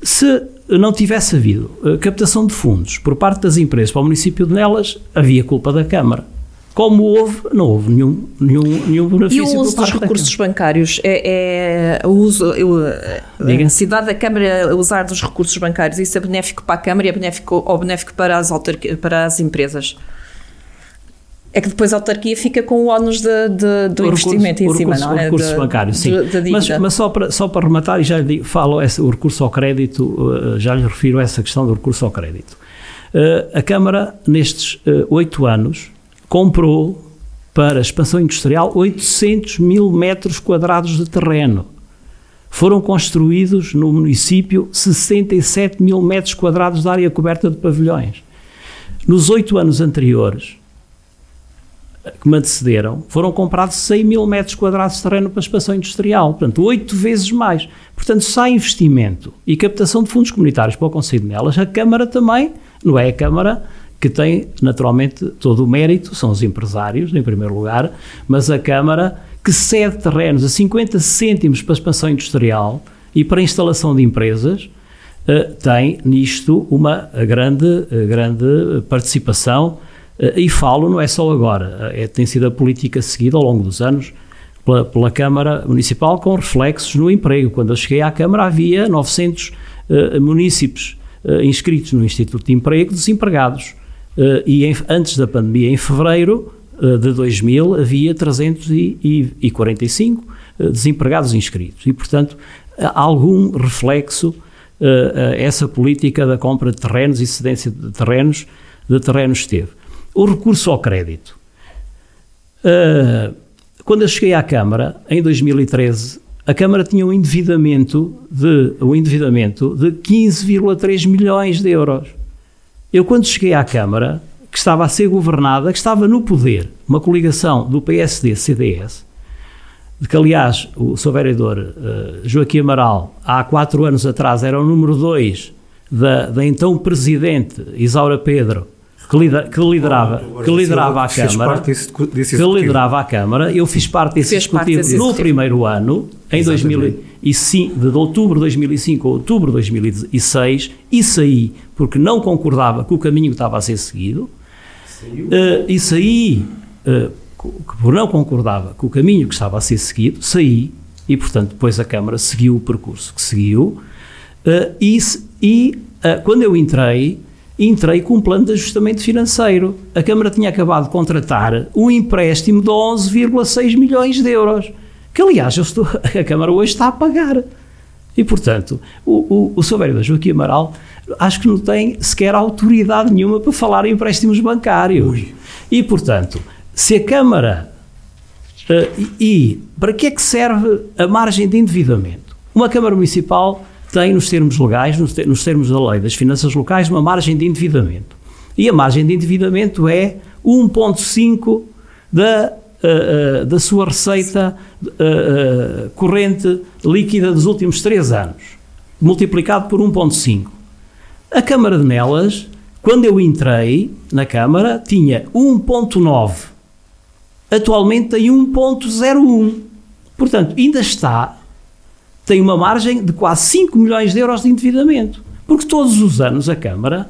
se não tivesse havido captação de fundos por parte das empresas para o município de Nelas, havia culpa da Câmara. Como houve, não houve nenhum, nenhum, nenhum benefício. E o uso dos recursos bancários? É, é, o uso, é, a necessidade da Câmara usar dos recursos bancários, isso é benéfico para a Câmara e é benéfico, ou benéfico para as, autarquia, para as empresas? É que depois a autarquia fica com o ónus de, de, do o investimento recurso, em cima, recurso, não é? O recurso de, bancário, sim. De, de mas mas só, para, só para rematar, e já lhe digo, falo esse, o recurso ao crédito, já lhe refiro a essa questão do recurso ao crédito. Uh, a Câmara, nestes oito uh, anos... comprou para a expansão industrial oitocentos mil metros quadrados de terreno. Foram construídos no município sessenta e sete mil metros quadrados de área coberta de pavilhões. Nos oito anos anteriores, que me antecederam, foram comprados cem mil metros quadrados de terreno para a expansão industrial, portanto, oito vezes mais. Portanto, se há investimento e captação de fundos comunitários para o Concelho de Nelas, a Câmara também, não é a Câmara... que tem naturalmente todo o mérito, são os empresários em primeiro lugar, mas a Câmara que cede terrenos a cinquenta cêntimos para a expansão industrial e para a instalação de empresas, uh, tem nisto uma grande, grande participação, uh, e falo não é só agora, é, tem sido a política seguida ao longo dos anos pela, pela Câmara Municipal com reflexos no emprego. Quando eu cheguei à Câmara havia novecentos uh, munícipes uh, inscritos no Instituto de Emprego desempregados. Uh, e em, antes da pandemia, em fevereiro uh, de dois mil, havia trezentos e quarenta e cinco uh, desempregados inscritos. E, portanto, há algum reflexo uh, a essa política da compra de terrenos e cedência de terrenos, de terrenos teve. O recurso ao crédito. Uh, quando eu cheguei à Câmara, em dois mil e treze, a Câmara tinha um endividamento de, um endividamento de quinze vírgula três milhões de euros. Eu, quando cheguei à Câmara, que estava a ser governada, que estava no poder, uma coligação do P S D-C D S, de que, aliás, o seu vereador uh, Joaquim Amaral, há quatro anos atrás, era o número dois da, da então presidente Isaura Pedro, que, lider, que, liderava, que liderava a Câmara, que liderava a Câmara, eu fiz parte desse executivo no primeiro ano, em dois mil e cinco, de outubro de dois mil e cinco a outubro de dois mil e seis, e saí porque não concordava com o caminho que estava a ser seguido, uh, e saí, uh, porque não concordava com o caminho que estava a ser seguido, saí, e portanto depois a Câmara seguiu o percurso que seguiu, uh, e, e uh, quando eu entrei, entrei com um plano de ajustamento financeiro. A Câmara tinha acabado de contratar um empréstimo de onze vírgula seis milhões de euros, que aliás eu estou, a Câmara hoje está a pagar. E, portanto, o, o, o senhor vereador Joaquim Amaral acho que não tem sequer autoridade nenhuma para falar em empréstimos bancários. Ui. E, portanto, se a Câmara Uh, e para que é que serve a margem de endividamento? Uma Câmara Municipal tem, nos termos legais, nos, te, nos termos da Lei das Finanças Locais, uma margem de endividamento. E a margem de endividamento é um vírgula cinco por cento da, uh, uh, da sua receita uh, uh, corrente líquida dos últimos três anos, multiplicado por um vírgula cinco. A Câmara de Nelas, quando eu entrei na Câmara, tinha um vírgula nove. Atualmente tem um vírgula zero um. Portanto, ainda está, tem uma margem de quase cinco milhões de euros de endividamento, porque todos os anos a Câmara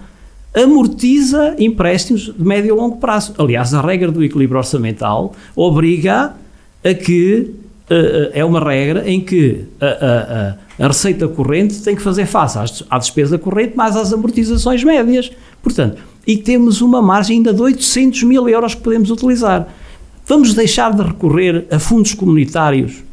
amortiza empréstimos de médio e longo prazo. Aliás, a regra do equilíbrio orçamental obriga a que, é uma regra em que a, a, a receita corrente tem que fazer face à despesa corrente mais às amortizações médias. Portanto, e temos uma margem ainda de oitocentos mil euros que podemos utilizar. Vamos deixar de recorrer a fundos comunitários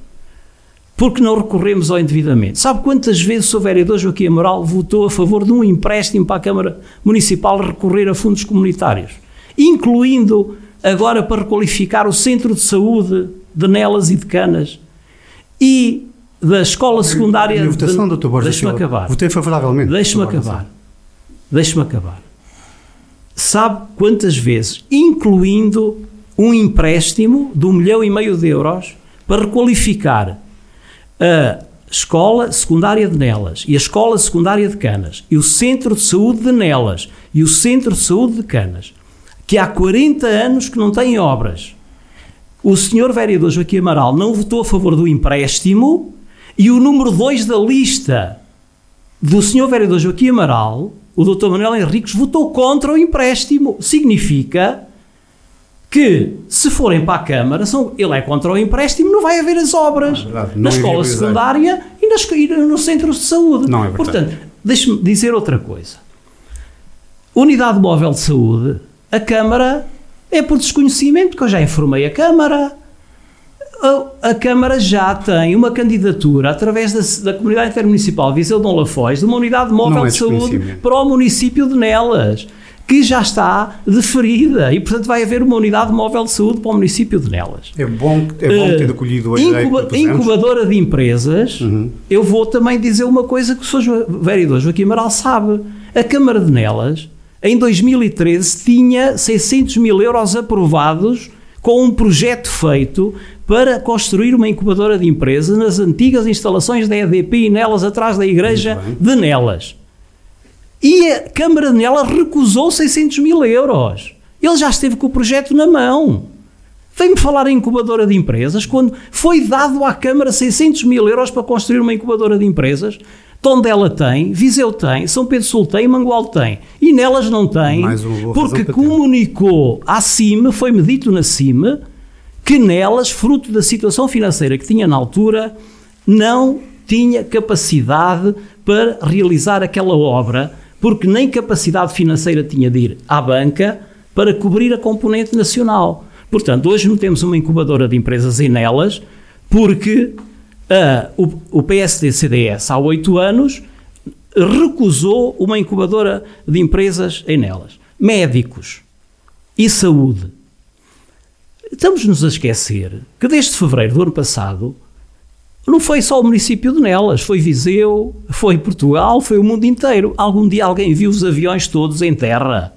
porque não recorremos ao endividamento. Sabe quantas vezes o seu vereador Joaquim Amaral votou a favor de um empréstimo para a Câmara Municipal recorrer a fundos comunitários, incluindo agora para requalificar o Centro de Saúde de Nelas e de Canas e da Escola Secundária de... votação, doutor Borges. Deixe-me acabar. Votei favoravelmente. Deixe-me acabar. Deixe-me acabar. Sabe quantas vezes, incluindo um empréstimo de um milhão e meio de euros para requalificar a Escola Secundária de Nelas e a Escola Secundária de Canas e o Centro de Saúde de Nelas e o Centro de Saúde de Canas, que há quarenta anos que não têm obras. O senhor vereador Joaquim Amaral não votou a favor do empréstimo e o número dois da lista do senhor vereador Joaquim Amaral, o doutor Manuel Henriques, votou contra o empréstimo. Significa que, se forem para a Câmara, são, ele é contra o empréstimo, não vai haver as obras, é verdade, na escola secundária e, nas, e no centro de saúde. Não é verdade. Portanto, deixe-me dizer outra coisa. Unidade móvel de saúde, a Câmara é por desconhecimento, porque eu já informei a Câmara. A, a Câmara já tem uma candidatura, através da, da Comunidade Intermunicipal Viseu de Dom Lafóis, de uma unidade móvel não de é saúde para o município de Nelas, que já está deferida e, portanto, vai haver uma unidade móvel de saúde para o município de Nelas. É bom, é bom ter acolhido a ideia Incuba, que Incubadora de empresas, uhum. Eu vou também dizer uma coisa que o senhor vereador Joaquim Amaral sabe. A Câmara de Nelas, em dois mil e treze, tinha seiscentos mil euros aprovados com um projeto feito para construir uma incubadora de empresas nas antigas instalações da E D P e Nelas, atrás da igreja de Nelas. E a Câmara de Nelas recusou seiscentos mil euros. Ele já esteve com o projeto na mão. Vem-me falar em incubadora de empresas quando foi dado à Câmara seiscentos mil euros para construir uma incubadora de empresas. Tondela tem, Viseu tem, São Pedro Sul tem, Mangual tem. E Nelas não tem, porque comunicou à C I M, foi-me dito na C I M, que Nelas, fruto da situação financeira que tinha na altura, não tinha capacidade para realizar aquela obra, porque nem capacidade financeira tinha de ir à banca para cobrir a componente nacional. Portanto, hoje não temos uma incubadora de empresas em Nelas, porque uh, o, o P S D C D S, há oito anos, recusou uma incubadora de empresas em Nelas. Médicos e saúde. Estamos-nos a esquecer que desde fevereiro do ano passado não foi só o município de Nelas, foi Viseu, foi Portugal, foi o mundo inteiro. Algum dia alguém viu os aviões todos em terra,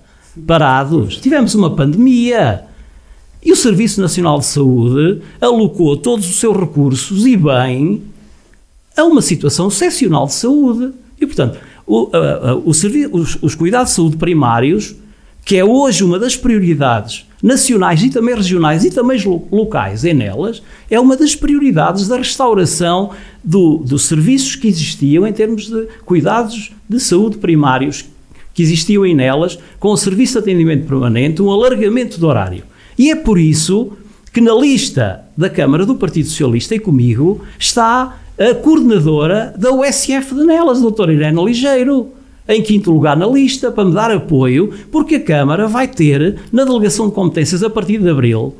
parados. Tivemos uma pandemia. E o Serviço Nacional de Saúde alocou todos os seus recursos e bem a uma situação excepcional de saúde. E, portanto, o, a, a, o servi- os, os cuidados de saúde primários, que é hoje uma das prioridades nacionais e também regionais e também locais em Nelas, é uma das prioridades da restauração do, dos serviços que existiam em termos de cuidados de saúde primários que existiam em Nelas, com o serviço de atendimento permanente, um alargamento do horário. E é por isso que na lista da Câmara do Partido Socialista e comigo está a coordenadora da U S F de Nelas, a doutora Irene Ligeiro, em quinto lugar na lista, para me dar apoio, porque a Câmara vai ter, na delegação de competências, a partir de abril,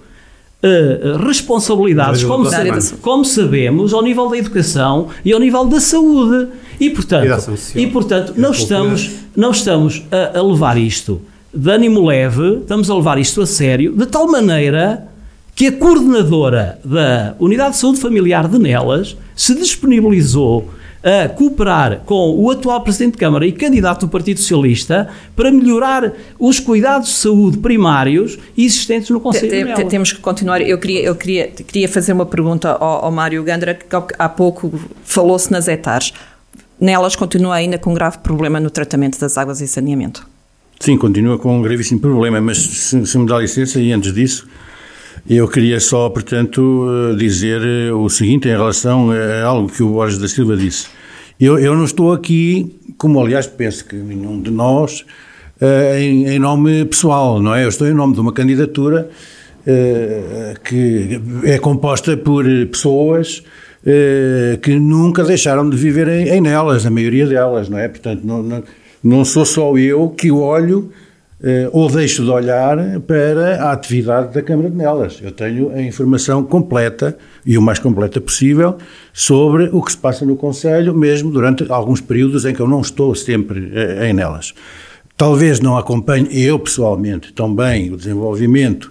uh, responsabilidades, como, se, como sabemos, ao nível da educação e ao nível da saúde. E, portanto, e, e, portanto não, estamos, não estamos a, a levar isto de ânimo leve, estamos a levar isto a sério, de tal maneira que a coordenadora da Unidade de Saúde Familiar de Nelas se disponibilizou a cooperar com o atual Presidente de Câmara e candidato do Partido Socialista para melhorar os cuidados de saúde primários existentes no Conselho de Nelas. Temos que continuar. Eu queria, eu queria, queria fazer uma pergunta ao, ao Mário Gândara, que há pouco falou-se nas hectares. Nelas continua ainda com um grave problema no tratamento das águas e saneamento. Sim, continua com um gravíssimo problema, mas se, se me dá licença, e antes disso, eu queria só, portanto, dizer o seguinte em relação a algo que o Borges da Silva disse. Eu, eu não estou aqui, como aliás penso que nenhum de nós, em, em nome pessoal, não é? Eu estou em nome de uma candidatura que é composta por pessoas que nunca deixaram de viver em, em Nelas, a maioria delas, não é? Portanto, não, não, não sou só eu que olho ou deixo de olhar para a atividade da Câmara de Nelas. Eu tenho a informação completa, e o mais completa possível, sobre o que se passa no Conselho, mesmo durante alguns períodos em que eu não estou sempre em Nelas. Talvez não acompanhe eu pessoalmente tão bem o desenvolvimento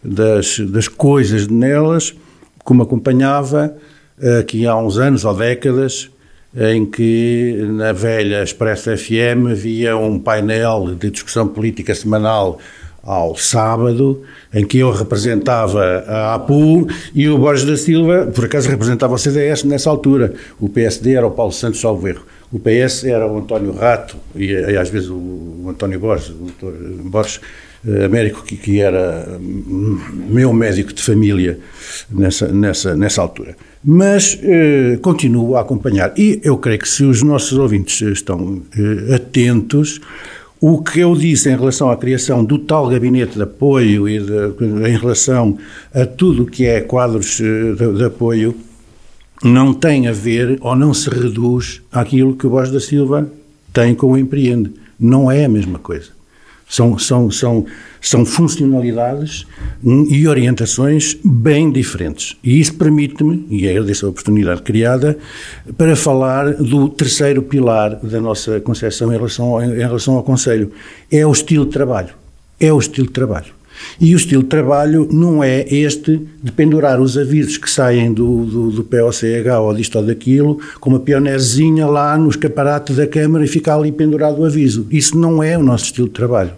das, das coisas de Nelas como acompanhava aqui há uns anos ou décadas, em que na velha Expresso F M havia um painel de discussão política semanal ao sábado, em que eu representava a APU e o Borges da Silva, por acaso, representava o C D S nessa altura. O P S D era o Paulo Santos, salvo erro. O P S era o António Rato e, e às vezes o, o António Borges, o doutor Borges Américo, que, que era meu médico de família nessa, nessa, nessa altura. Mas eh, continuo a acompanhar, e eu creio que se os nossos ouvintes estão eh, atentos, o que eu disse em relação à criação do tal gabinete de apoio e de, em relação a tudo o que é quadros de, de apoio, não tem a ver ou não se reduz àquilo que o Borges da Silva tem com o Empreende. Não é a mesma coisa. São, são, são, são funcionalidades e orientações bem diferentes. E isso permite-me, e agradeço a oportunidade criada, para falar do terceiro pilar da nossa concepção em relação ao, em relação ao Conselho. É o estilo de trabalho. É o estilo de trabalho. E o estilo de trabalho não é este de pendurar os avisos que saem do, do, do P O C H ou disto ou daquilo, com uma pionezinha lá no escaparate da Câmara e ficar ali pendurado o aviso. Isso não é o nosso estilo de trabalho.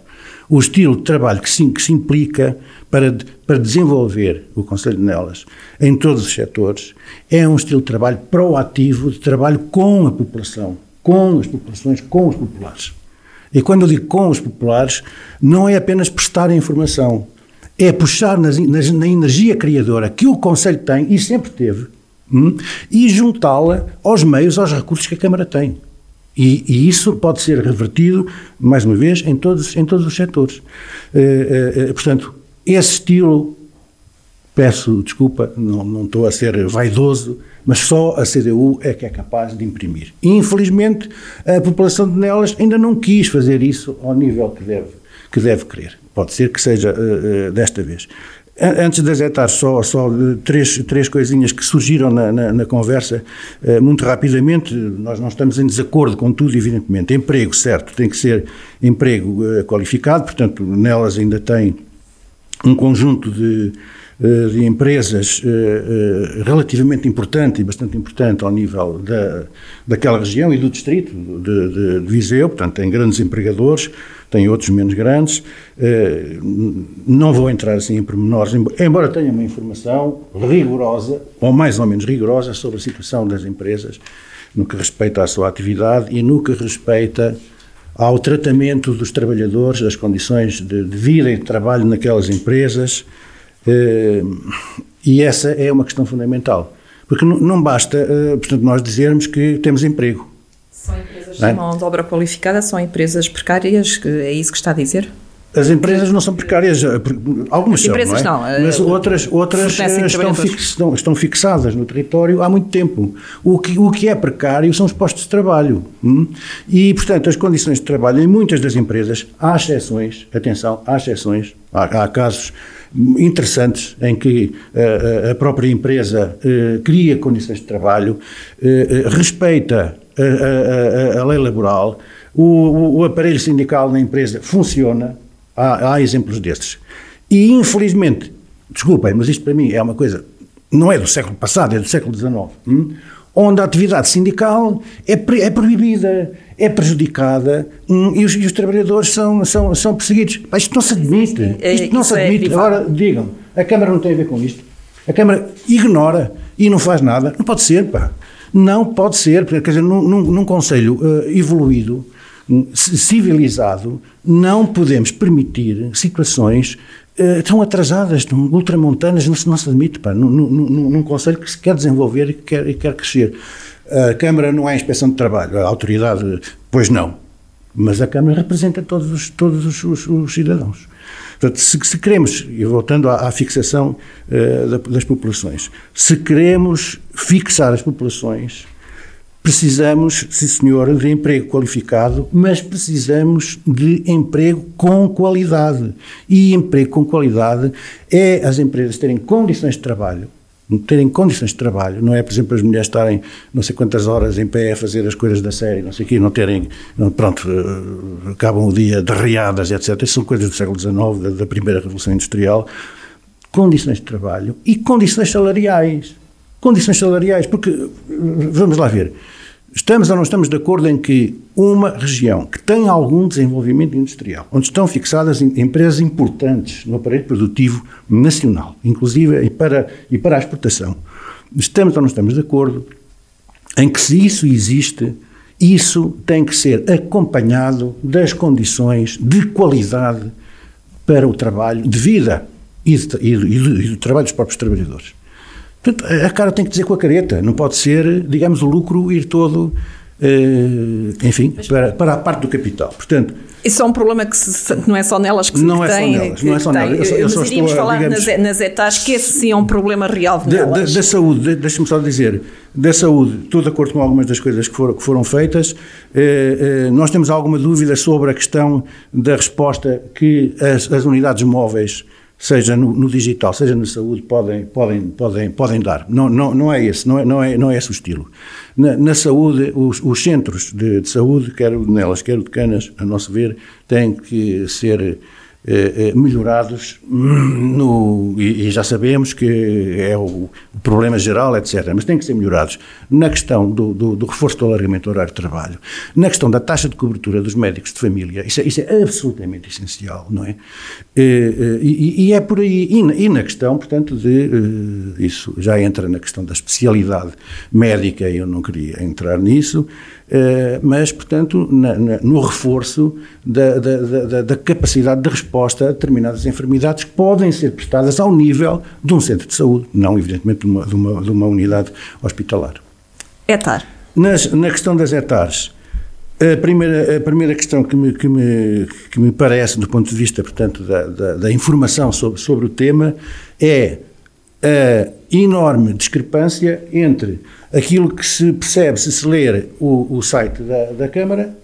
O estilo de trabalho que se, que se implica para, para desenvolver o Conselho de Nelas em todos os setores é um estilo de trabalho proativo, de trabalho com a população, com as populações, com os populares. E quando eu digo com os populares, não é apenas prestar informação, é puxar nas, nas, na energia criadora que o Conselho tem e sempre teve, hum, e juntá-la aos meios, aos recursos que a Câmara tem. E, e isso pode ser revertido, mais uma vez, em todos, em todos os setores. Uh, uh, uh, portanto, esse estilo, peço desculpa, não, não estou a ser vaidoso, mas só a C D U é que é capaz de imprimir. Infelizmente, a população de Nelas ainda não quis fazer isso ao nível que deve, que deve querer. Pode ser que seja uh, desta vez. Antes de azetar só, só três, três coisinhas que surgiram na, na, na conversa, uh, muito rapidamente. Nós não estamos em desacordo com tudo, evidentemente. Emprego, certo, tem que ser emprego uh, qualificado, portanto, Nelas ainda tem um conjunto de... de empresas eh, relativamente importante e bastante importante ao nível da, daquela região e do distrito de, de, de Viseu. Portanto, tem grandes empregadores, tem outros menos grandes, eh, não vou entrar assim em pormenores, embora tenha uma informação rigorosa, ou mais ou menos rigorosa, sobre a situação das empresas no que respeita à sua atividade e no que respeita ao tratamento dos trabalhadores, das condições de, de vida e de trabalho naquelas empresas. Uh, e essa é uma questão fundamental, porque não, não basta, uh, portanto, nós dizermos que temos emprego. São empresas de mão de obra qualificada, são empresas precárias, que é isso que está a dizer? As empresas não são precárias, algumas são, não é? Não, mas outras, outras estão, fix, estão fixadas no território há muito tempo. O que, o que é precário são os postos de trabalho. Hum? E, portanto, as condições de trabalho em muitas das empresas, há exceções, atenção, há exceções, há, há casos interessantes em que a, a própria empresa a, cria condições de trabalho, a, a, respeita a, a, a lei laboral, o, o aparelho sindical na empresa funciona. Há, há exemplos destes. E, infelizmente, desculpem, mas isto para mim é uma coisa, não é do século passado, é do século dezenove, hum? Onde a atividade sindical é, pre, é proibida, é prejudicada, hum, e, os, e os trabalhadores são, são, são perseguidos. Mas isto não se admite, isto é, não se admite. É Agora, digam, a Câmara não tem a ver com isto, a Câmara ignora e não faz nada, não pode ser, pá, não pode ser, quer dizer, num, num, num conselho uh, evoluído, civilizado, não podemos permitir situações uh, tão atrasadas, tão ultramontanas, não se, não se admite, pá, num, num, num conselho que se quer desenvolver e que quer, e quer crescer. A Câmara não é a Inspeção de Trabalho, a autoridade, pois não, mas a Câmara representa todos os, todos os, os, os cidadãos. Portanto, se, se queremos, e voltando à, à fixação uh, da, das populações, se queremos fixar as populações, precisamos, sim senhora, de emprego qualificado, mas precisamos de emprego com qualidade. E emprego com qualidade é as empresas terem condições de trabalho, terem condições de trabalho, não é, por exemplo, as mulheres estarem não sei quantas horas em pé a fazer as coisas da série, não sei o quê, não terem, pronto, acabam o dia derreadas, etcétera. Isso são coisas do século dezenove, da primeira Revolução Industrial. Condições de trabalho e condições salariais. Condições salariais, porque, vamos lá ver, estamos ou não estamos de acordo em que uma região que tem algum desenvolvimento industrial, onde estão fixadas empresas importantes no aparelho produtivo nacional, inclusive e para, e para a exportação, estamos ou não estamos de acordo em que, se isso existe, isso tem que ser acompanhado das condições de qualidade para o trabalho, de vida e, de, e, do, e, do, e do trabalho dos próprios trabalhadores. Portanto, a cara tem que dizer com a careta, não pode ser, digamos, o lucro ir todo, enfim, para, para a parte do capital. Portanto, isso é um problema que, se, que não é só nelas que se não é tem. Só nelas, não é só nelas. Eu só, eu só iríamos estou, falar digamos, nas, nas etas, que esse sim é um problema real de da, da, da saúde, deixa-me só dizer, da saúde, estou de acordo com algumas das coisas que foram, que foram feitas. Eh, eh, nós temos alguma dúvida sobre a questão da resposta que as, as unidades móveis, seja no, no digital, seja na saúde, podem, podem, podem, podem dar. Não, não, não é esse, não é, não é, não é esse o estilo. Na, na saúde, os, os centros de, de saúde, quer o de Nelas, quer o de Canas, a nosso ver, têm que ser eh, melhorados no, e, e já sabemos que é o, o problema geral, etcétera, mas têm que ser melhorados na questão do, do, do reforço do alargamento do horário de trabalho, na questão da taxa de cobertura dos médicos de família, isso é, isso é absolutamente essencial, não é? E, e, e é por aí, e, e na questão, portanto, de, isso já entra na questão da especialidade médica, eu não queria entrar nisso, mas, portanto, na, na, no reforço da, da, da, da capacidade de resposta a determinadas enfermidades que podem ser prestadas ao nível de um centro de saúde, não, evidentemente, de uma, de uma, de uma unidade hospitalar. E T A R. Nas, na questão das E T A Rs, a primeira, a primeira questão que me, que, me, que me parece, do ponto de vista, portanto, da, da, da informação sobre, sobre o tema, é a enorme discrepância entre aquilo que se percebe, se se ler o, o site da, da Câmara,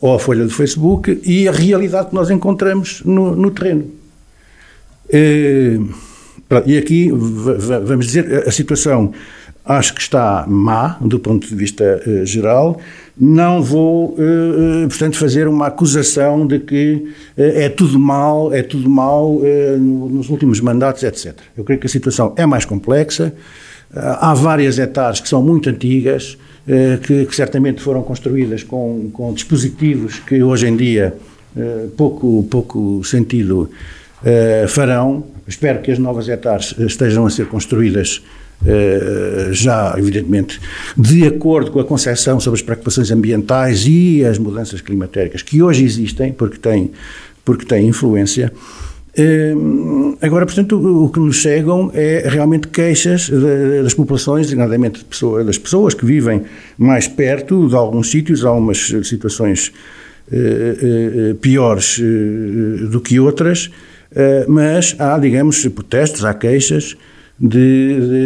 ou a folha do Facebook, e a realidade que nós encontramos no, no terreno. E, e aqui, vamos dizer, a situação acho que está má, do ponto de vista uh, geral. Não vou, uh, portanto, fazer uma acusação de que uh, é tudo mal, é tudo mal uh, no, nos últimos mandatos, etcétera. Eu creio que a situação é mais complexa. Uh, há várias E T A Rs que são muito antigas, uh, que, que certamente foram construídas com, com dispositivos que hoje em dia uh, pouco, pouco sentido uh, farão. Espero que as novas E T A Rs estejam a ser construídas Uh, já, evidentemente, de acordo com a concepção sobre as preocupações ambientais e as mudanças climatéricas que hoje existem, porque têm, porque têm influência. Uh, agora, portanto, o, o que nos chegam é realmente queixas de, das populações, designadamente de pessoa, das pessoas que vivem mais perto de alguns sítios, algumas situações uh, uh, piores uh, do que outras, uh, mas há, digamos, protestos, há queixas, De,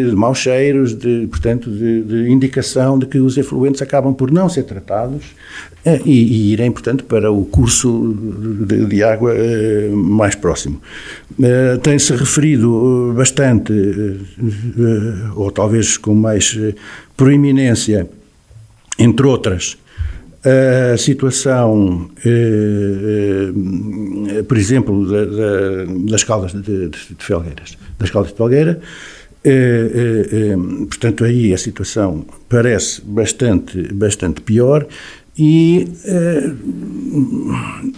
de, de maus cheiros, de, portanto, de, de indicação de que os efluentes acabam por não ser tratados eh, e, e irem, portanto, para o curso de, de água eh, mais próximo. Eh, tem-se referido bastante, eh, ou talvez com mais eh, proeminência, entre outras, A situação, eh, eh, por exemplo, da, da, das Caldas de, de, de Felgueiras, das Caldas de Felgueira, eh, eh, portanto, aí a situação parece bastante, bastante pior e eh,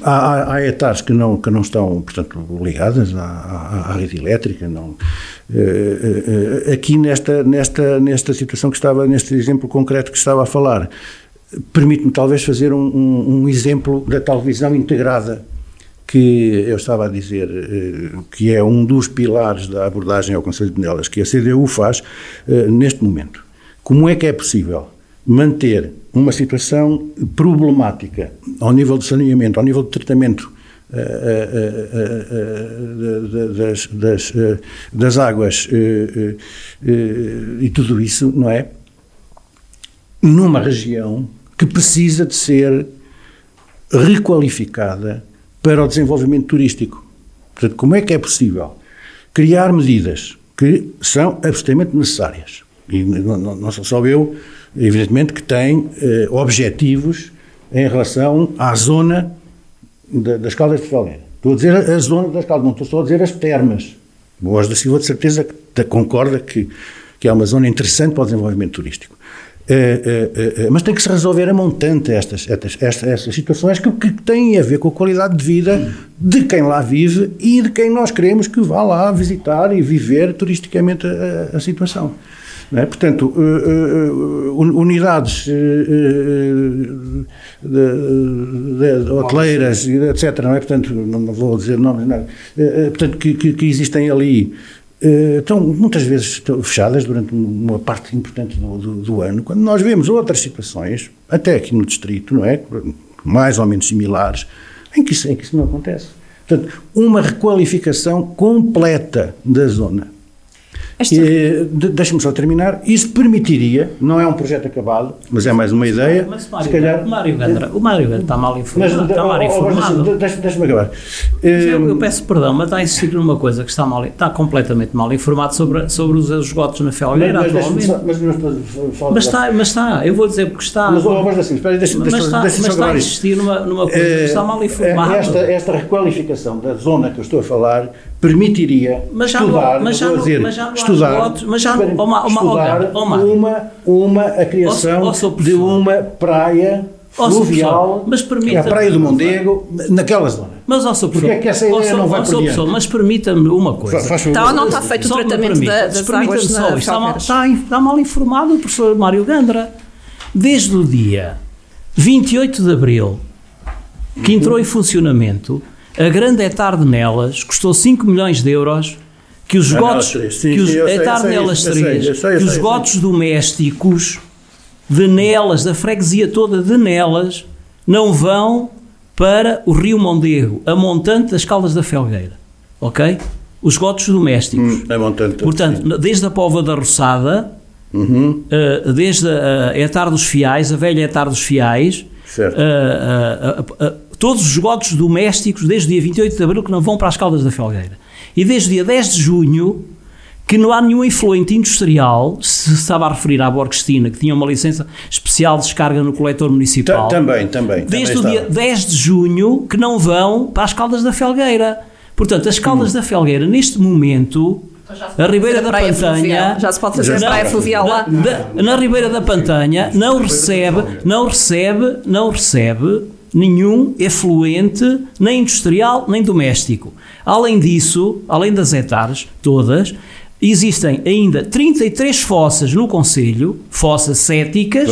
há, há hectares que não, que não estão, portanto, ligadas à, à, à rede elétrica, não... Eh, eh, aqui nesta, nesta, nesta situação que estava, neste exemplo concreto que estava a falar, permite-me talvez fazer um, um, um exemplo da tal visão integrada que eu estava a dizer, que é um dos pilares da abordagem ao Conselho de Nelas, que a C D U faz neste momento. Como é que é possível manter uma situação problemática ao nível do saneamento, ao nível do tratamento das, das, das águas e tudo isso, não é? Numa região que precisa de ser requalificada para o desenvolvimento turístico. Portanto, como é que é possível criar medidas que são absolutamente necessárias? E não, não, não sou só eu, evidentemente, que tem eh, objetivos em relação à zona da, das Caldas de Felgueira. Estou a dizer a, a zona das Caldas, não estou só a dizer as termas. O José da Silva, de certeza, concorda que, que é uma zona interessante para o desenvolvimento turístico. Uh, uh, uh, mas tem que se resolver a montante estas, estas, estas, estas situações que, que têm a ver com a qualidade de vida de quem lá vive e de quem nós queremos que vá lá visitar e viver turisticamente a, a situação. Não é? Portanto, uh, uh, unidades uh, de, de hoteleiras, etcétera. Não é? Portanto, não vou dizer nomes, não. Uh, portanto, que, que, que existem ali. Uh, estão muitas vezes fechadas durante uma parte importante do, do, do ano, quando nós vemos outras situações, até aqui no distrito, não é? Mais ou menos similares, em que isso, em que isso não acontece. Portanto, uma requalificação completa da zona. Esta... Uh, de, deixa-me só terminar, isso permitiria, não é um projeto acabado, mas é mais uma ideia. Mas o Mário, calhar, o Mário Gândara, o Mário Gândara está mal informado. Mas, está mal informado. Deixa, deixa, deixa-me acabar. Eu, eu peço perdão, mas está a insistir numa coisa que está, mal, está completamente mal informado sobre, sobre os esgotos na Felgueira atualmente. Só, mas, mas, mas, está, mas está, eu vou dizer porque está. Mas, mas, mas, assim, espera, deixa, mas, deixa, mas está, está a insistir numa, numa coisa é, que está mal informado. Esta, esta requalificação da zona que eu estou a falar permitiria mas já estudar, mas já, dizer, mas já não há estudar, esgotos, mas já não, uma, uma, estudar uma, uma, uma a criação ou, ou de uma praia fluvial, mas permita, a praia do Mondego, naquela zona. Mas, ó, Sr. Porque é que essa ideia ó, senhor, não vai por diante? Mas permita-me uma coisa. Faz, faz está, não está feito o tratamento da, das águas só, está, mal, está, está mal informado o professor Mário Gândara. Desde o dia vinte e oito de abril, que entrou em funcionamento, a grande hectare de Nelas custou cinco milhões de euros, que os esgotos, a hectare de Nelas três, que os esgotos domésticos de Nelas, da freguesia toda de Nelas, não vão para o rio Mondego, a montante das Caldas da Felgueira, ok? Os esgotos domésticos. Hum, a montante. Portanto, sim. Desde a Póvoa da Roçada, uhum. uh, desde a, a hectare dos Fiais, a velha hectare dos Fiais, certo. Uh, uh, uh, uh, todos os esgotos domésticos desde o dia vinte e oito de abril que não vão para as Caldas da Felgueira. E desde o dia dez de junho que não há nenhum efluente industrial, se estava a referir à Borgestina, que tinha uma licença especial de descarga no coletor municipal. Ta- também, também. Desde também o dia dez de junho que não vão para as Caldas da Felgueira. Portanto, as Caldas hum. da Felgueira, neste momento, a Ribeira da Pantanha... Já se pode fazer praia fluvial lá. Na Ribeira da Pantanha não recebe, não recebe, não recebe... nenhum efluente, nem industrial, nem doméstico. Além disso, além das hectares todas, existem ainda trinta e três fossas no Conselho, fossas céticas,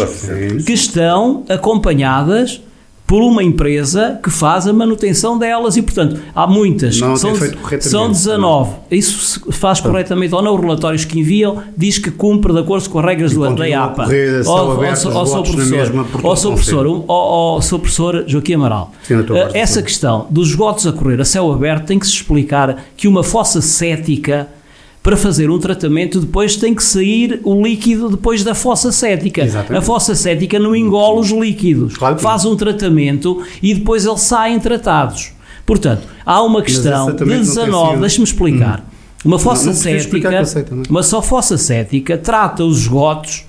que estão acompanhadas por uma empresa que faz a manutenção delas e, portanto, há muitas. Não, são, são dezanove. Isso se faz corretamente ou não. Os relatórios que enviam diz que cumpre de acordo com as regras e do ANDEAPA. Ou sou professor, ou sou professor, ou, ou sou professor Joaquim Amaral. Sim, essa questão dos esgotos a correr a céu aberto tem que se explicar que uma fossa cética, para fazer um tratamento, depois tem que sair o líquido depois da fossa cética. Exatamente. A fossa cética não engole os líquidos, claro, faz um tratamento e depois eles saem tratados. Portanto, há uma questão de dezanove, deixe-me explicar, hum. uma fossa não, não cética, uma só fossa cética trata os esgotos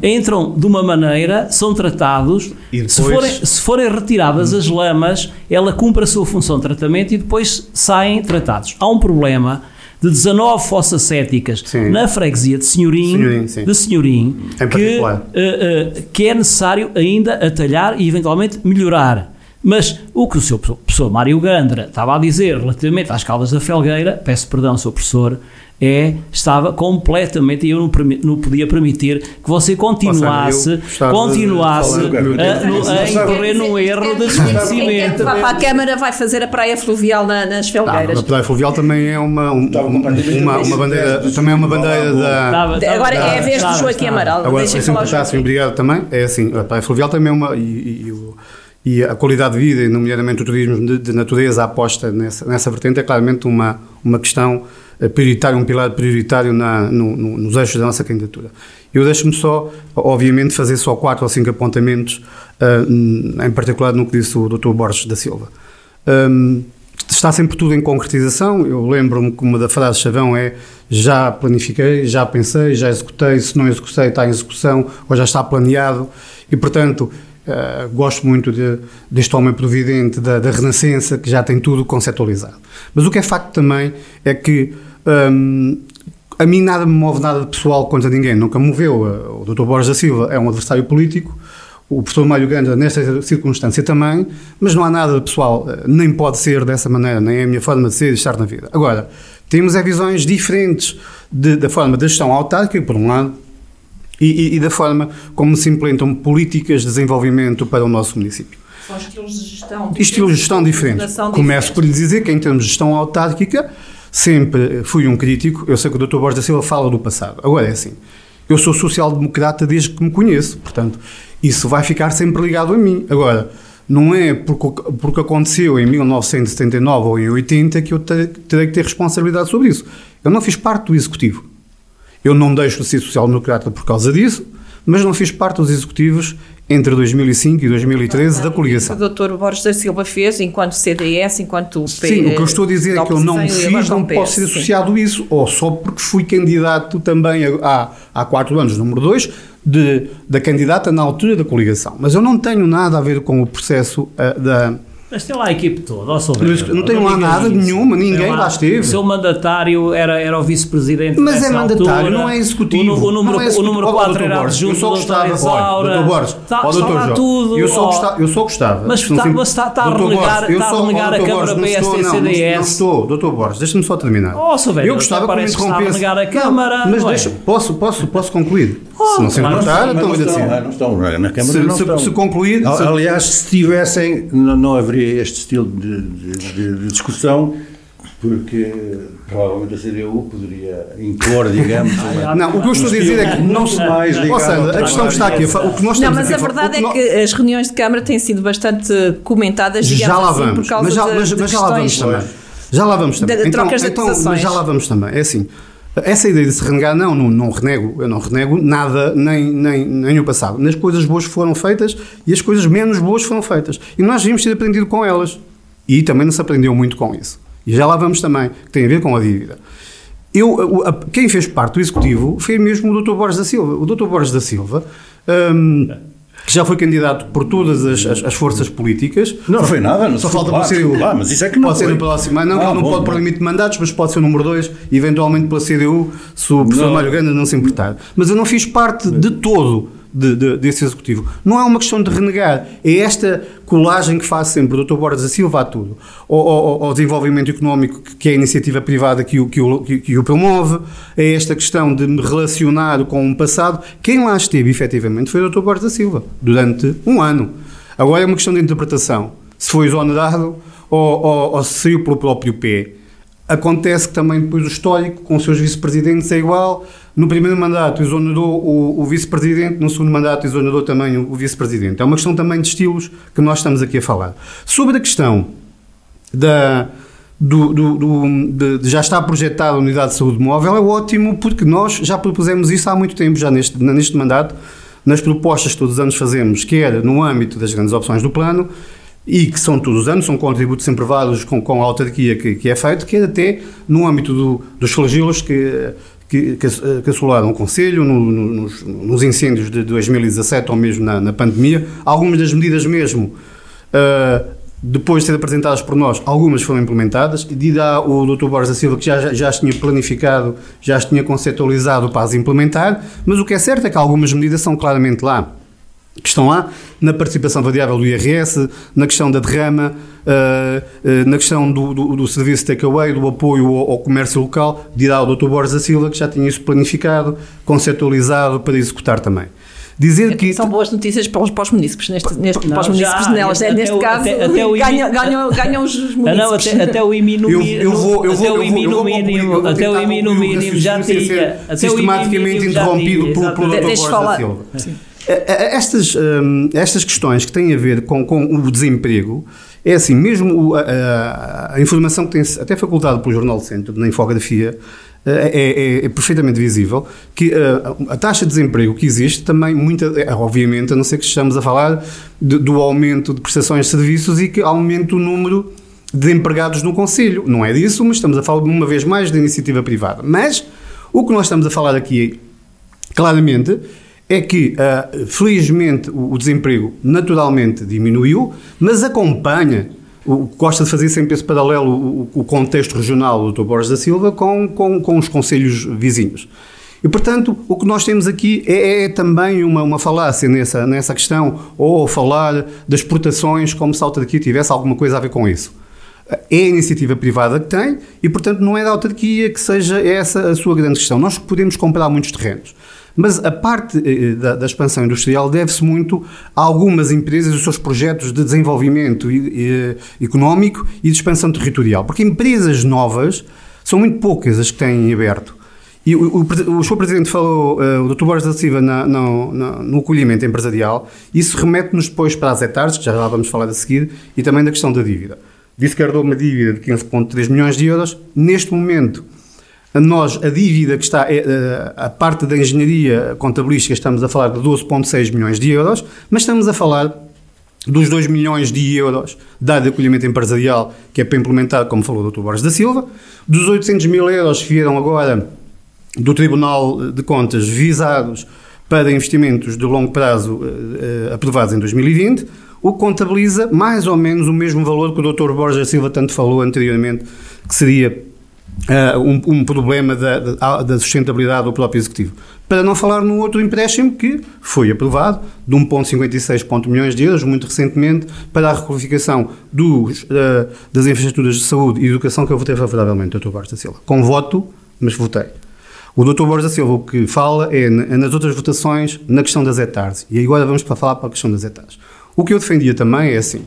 entram de uma maneira, são tratados, e depois... se, forem, se forem retiradas as lamas, ela cumpre a sua função de tratamento e depois saem tratados. Há um problema de dezenove fossas céticas sim. na freguesia de Senhorim, Senhorim de Senhorim que, uh, uh, que é necessário ainda atalhar e eventualmente melhorar. Mas o que o seu professor Mário Gândara estava a dizer relativamente às Caldas da Felgueira, peço perdão, senhor professor, é, estava completamente, e eu não, não podia permitir que você continuasse, seja, continuasse de, de, de, de, a, no, a incorrer num erro de desconhecimento. A Câmara vai fazer a praia fluvial na, nas Felgueiras. Não, a praia fluvial também é uma, um, uma, uma bandeira, também é uma bandeira da... Estava, estava, agora é a vez do Joaquim Amaral. Agora, se eu assim, obrigado também, é assim, a praia fluvial também é uma... E, e, E a qualidade de vida, e nomeadamente o turismo de, de natureza, a aposta nessa, nessa vertente é claramente uma, uma questão prioritária, um pilar prioritário na, no, no, nos eixos da nossa candidatura. Eu deixo-me só, obviamente, fazer só quatro ou cinco apontamentos, uh, em particular no que disse o doutor Borges da Silva. Um, está sempre tudo em concretização, eu lembro-me que uma da frase chavão é já planifiquei, já pensei, já executei, se não executei está em execução ou já está planeado e, portanto... Uh, gosto muito de, deste homem providente da, da Renascença, que já tem tudo conceptualizado. Mas o que é facto também é que um, a mim nada me move nada de pessoal contra ninguém, nunca me moveu. O doutor Borges da Silva é um adversário político, o professor Mário Gândara nesta circunstância também, mas não há nada de pessoal, nem pode ser dessa maneira, nem é a minha forma de ser e de estar na vida. Agora, temos é visões diferentes de, da forma da gestão autárquica, por um lado, E, e, e da forma como se implementam políticas de desenvolvimento para o nosso município. São estilos de gestão. Estilos de gestão diferentes. Começo por lhe dizer que, em termos de gestão autárquica, sempre fui um crítico. Eu sei que o doutor Borges da Silva fala do passado. Agora é assim, eu sou social-democrata desde que me conheço, portanto, isso vai ficar sempre ligado a mim. Agora, não é porque, porque aconteceu em mil novecentos e setenta e nove ou em oitenta que eu terei, terei que ter responsabilidade sobre isso. Eu não fiz parte do executivo. Eu não deixo de ser social-democrata por causa disso, mas não fiz parte dos executivos entre dois mil e cinco e dois mil e treze não, não, da coligação. O que o doutor Borges da Silva fez enquanto C D S, enquanto... P... Sim, o que eu estou a dizer é que eu não fiz, não posso ser associado a isso, ou só porque fui candidato também há, há quatro anos, número dois, de, da candidata na altura da coligação. Mas eu não tenho nada a ver com o processo uh, da... Mas tem lá a equipe toda, ó, não, não tem lá nada, nenhuma, ninguém lá, lá esteve. O seu mandatário era, era o vice-presidente. Mas é mandatário, altura, não é executivo. O, o número, não é executivo. O número quatro era adjunto, doutor Isaura. Doutor Borges, ó doutor Jorge, eu só gostava. Eu só gostava. Mas está a relegar a Câmara P S D C D S. Não estou, doutor Borges, deixa-me só terminar. Ó, eu gostava que me interrompesse. Mas deixa, posso concluir? Se não se importar, então já decido. Se concluir... Aliás, se tivessem, não haveria este estilo de, de, de, de discussão, porque provavelmente a C D U poderia impor, digamos... uma, não, o que eu estou a dizer é que não se mais... Ou seja, a questão está aqui, o que nós não, mas aqui, a verdade é que não... as reuniões de Câmara têm sido bastante comentadas, digamos já lá vamos, assim, por causa mas já, mas, de, de mas já lá vamos também. Já lá vamos também. De, de então, então, mas já lá vamos também, é assim... Essa ideia de se renegar, não, não, não renego, eu não renego nada, nem, nem, nem o passado. Nas coisas boas foram feitas e as coisas menos boas foram feitas. E nós devíamos ter aprendido com elas. E também não se aprendeu muito com isso. E já lá vamos também, que tem a ver com a dívida. Eu, a, a, quem fez parte do executivo foi mesmo o doutor Borges da Silva. O doutor Borges da Silva... Um, que já foi candidato por todas as, as, as forças políticas. Não, não foi nada, não só falta para ser o C D U. Mas isso é que não pode foi. Ser o próximo. Não, ah, não bom, pode bom. Para o limite de mandatos, mas pode ser o número dois, eventualmente pela C D U, se o professor Mário Gândara não se importar. Mas eu não fiz parte de todo de, de, desse executivo. Não é uma questão de renegar. É esta colagem que faz sempre o doutor Borges da Silva a tudo. Ao, ao, ao desenvolvimento económico, que é a iniciativa privada que o, que, o, que, que o promove. É esta questão de me relacionar com o passado. Quem lá esteve, efetivamente, foi o doutor Borges da Silva, durante um ano. Agora é uma questão de interpretação. Se foi exonerado ou, ou, ou se saiu pelo próprio pé. Acontece que também depois o histórico, com os seus vice-presidentes, é igual. No primeiro mandato exonerou o, o vice-presidente, no segundo mandato exonerou também o, o vice-presidente. É uma questão também de estilos que nós estamos aqui a falar. Sobre a questão da, do, do, do, de, de já estar projetada a unidade de saúde móvel, é ótimo porque nós já propusemos isso há muito tempo, já neste, neste mandato, nas propostas que todos os anos fazemos, quer no âmbito das grandes opções do plano, e que são todos os anos, são contributos sempre válidos com, com a autarquia que, que é feito, que é até no âmbito do, dos flagelos que, que, que assolaram o Conselho no, no, nos, nos incêndios de dois mil e dezassete ou mesmo na, na pandemia. Algumas das medidas mesmo, uh, depois de serem apresentadas por nós, algumas foram implementadas, e dirá o doutor Borges da Silva que já, já as tinha planificado, já as tinha conceptualizado para as implementar, mas o que é certo é que algumas medidas são claramente lá, que estão lá, na participação variável do I R S, na questão da derrama, uh, uh, na questão do, do, do serviço takeaway, do apoio ao, ao comércio local, dirá o doutor Borges da Silva que já tinha isso planificado, conceptualizado para executar também. Dizer que são boas notícias para os, para os munícipes, neste, neste, não, para os munícipes já, de Nelas, até, neste até, caso, até, até ganham, IMI, ganham, ganham os munícipes. Não, até, até o I M I no mínimo, até o I M I no mínimo já tinha sistematicamente interrompido pelo doutor Borges da Silva. Estas, estas questões que têm a ver com, com o desemprego, é assim, mesmo a, a informação que tem até facultada pelo Jornal do Centro, na infografia, é, é, é perfeitamente visível que a, a taxa de desemprego que existe também, muita, obviamente, a não ser que estejamos a falar de, do aumento de prestações de serviços e que aumenta o número de empregados no Conselho. Não é disso, mas estamos a falar uma vez mais da iniciativa privada. Mas o que nós estamos a falar aqui, claramente, é que, uh, felizmente, o, o desemprego naturalmente diminuiu, mas acompanha, o que gosta de fazer sempre esse paralelo, o, o contexto regional do doutor Borges da Silva com, com, com os concelhos vizinhos. E, portanto, o que nós temos aqui é, é também uma, uma falácia nessa, nessa questão, ou falar das exportações como se a autarquia tivesse alguma coisa a ver com isso. É a iniciativa privada que tem e, portanto, não é da autarquia que seja essa a sua grande questão. Nós podemos comprar muitos terrenos. Mas a parte da, da expansão industrial deve-se muito a algumas empresas e os seus projetos de desenvolvimento e, e, económico e de expansão territorial, porque empresas novas são muito poucas as que têm em aberto. E o, o, o senhor Presidente falou, uh, o doutor Borges da Silva, na, na, na, no acolhimento empresarial, isso remete-nos depois para as hectares, que já lá vamos falar a seguir, e também da questão da dívida. Disse que herdou uma dívida de quinze vírgula três milhões de euros, neste momento. Nós, a dívida que está, a parte da engenharia contabilística, estamos a falar de doze vírgula seis milhões de euros, mas estamos a falar dos dois milhões de euros da área de acolhimento empresarial, que é para implementar, como falou o doutor Borges da Silva, dos oitocentos mil euros que vieram agora do Tribunal de Contas visados para investimentos de longo prazo aprovados em dois mil e vinte, o que contabiliza mais ou menos o mesmo valor que o doutor Borges da Silva tanto falou anteriormente, que seria... Uh, um, um problema da, da, da sustentabilidade do próprio Executivo. Para não falar no outro empréstimo que foi aprovado, de um vírgula cinquenta e seis milhões de euros, muito recentemente, para a requalificação dos, uh, das infraestruturas de saúde e educação, que eu votei favoravelmente, doutor Borges da Silva. Com voto, mas votei. O doutor Borges da Silva o que fala é nas outras votações, na questão das hectares. E agora vamos para falar para a questão das hectares. O que eu defendia também é assim,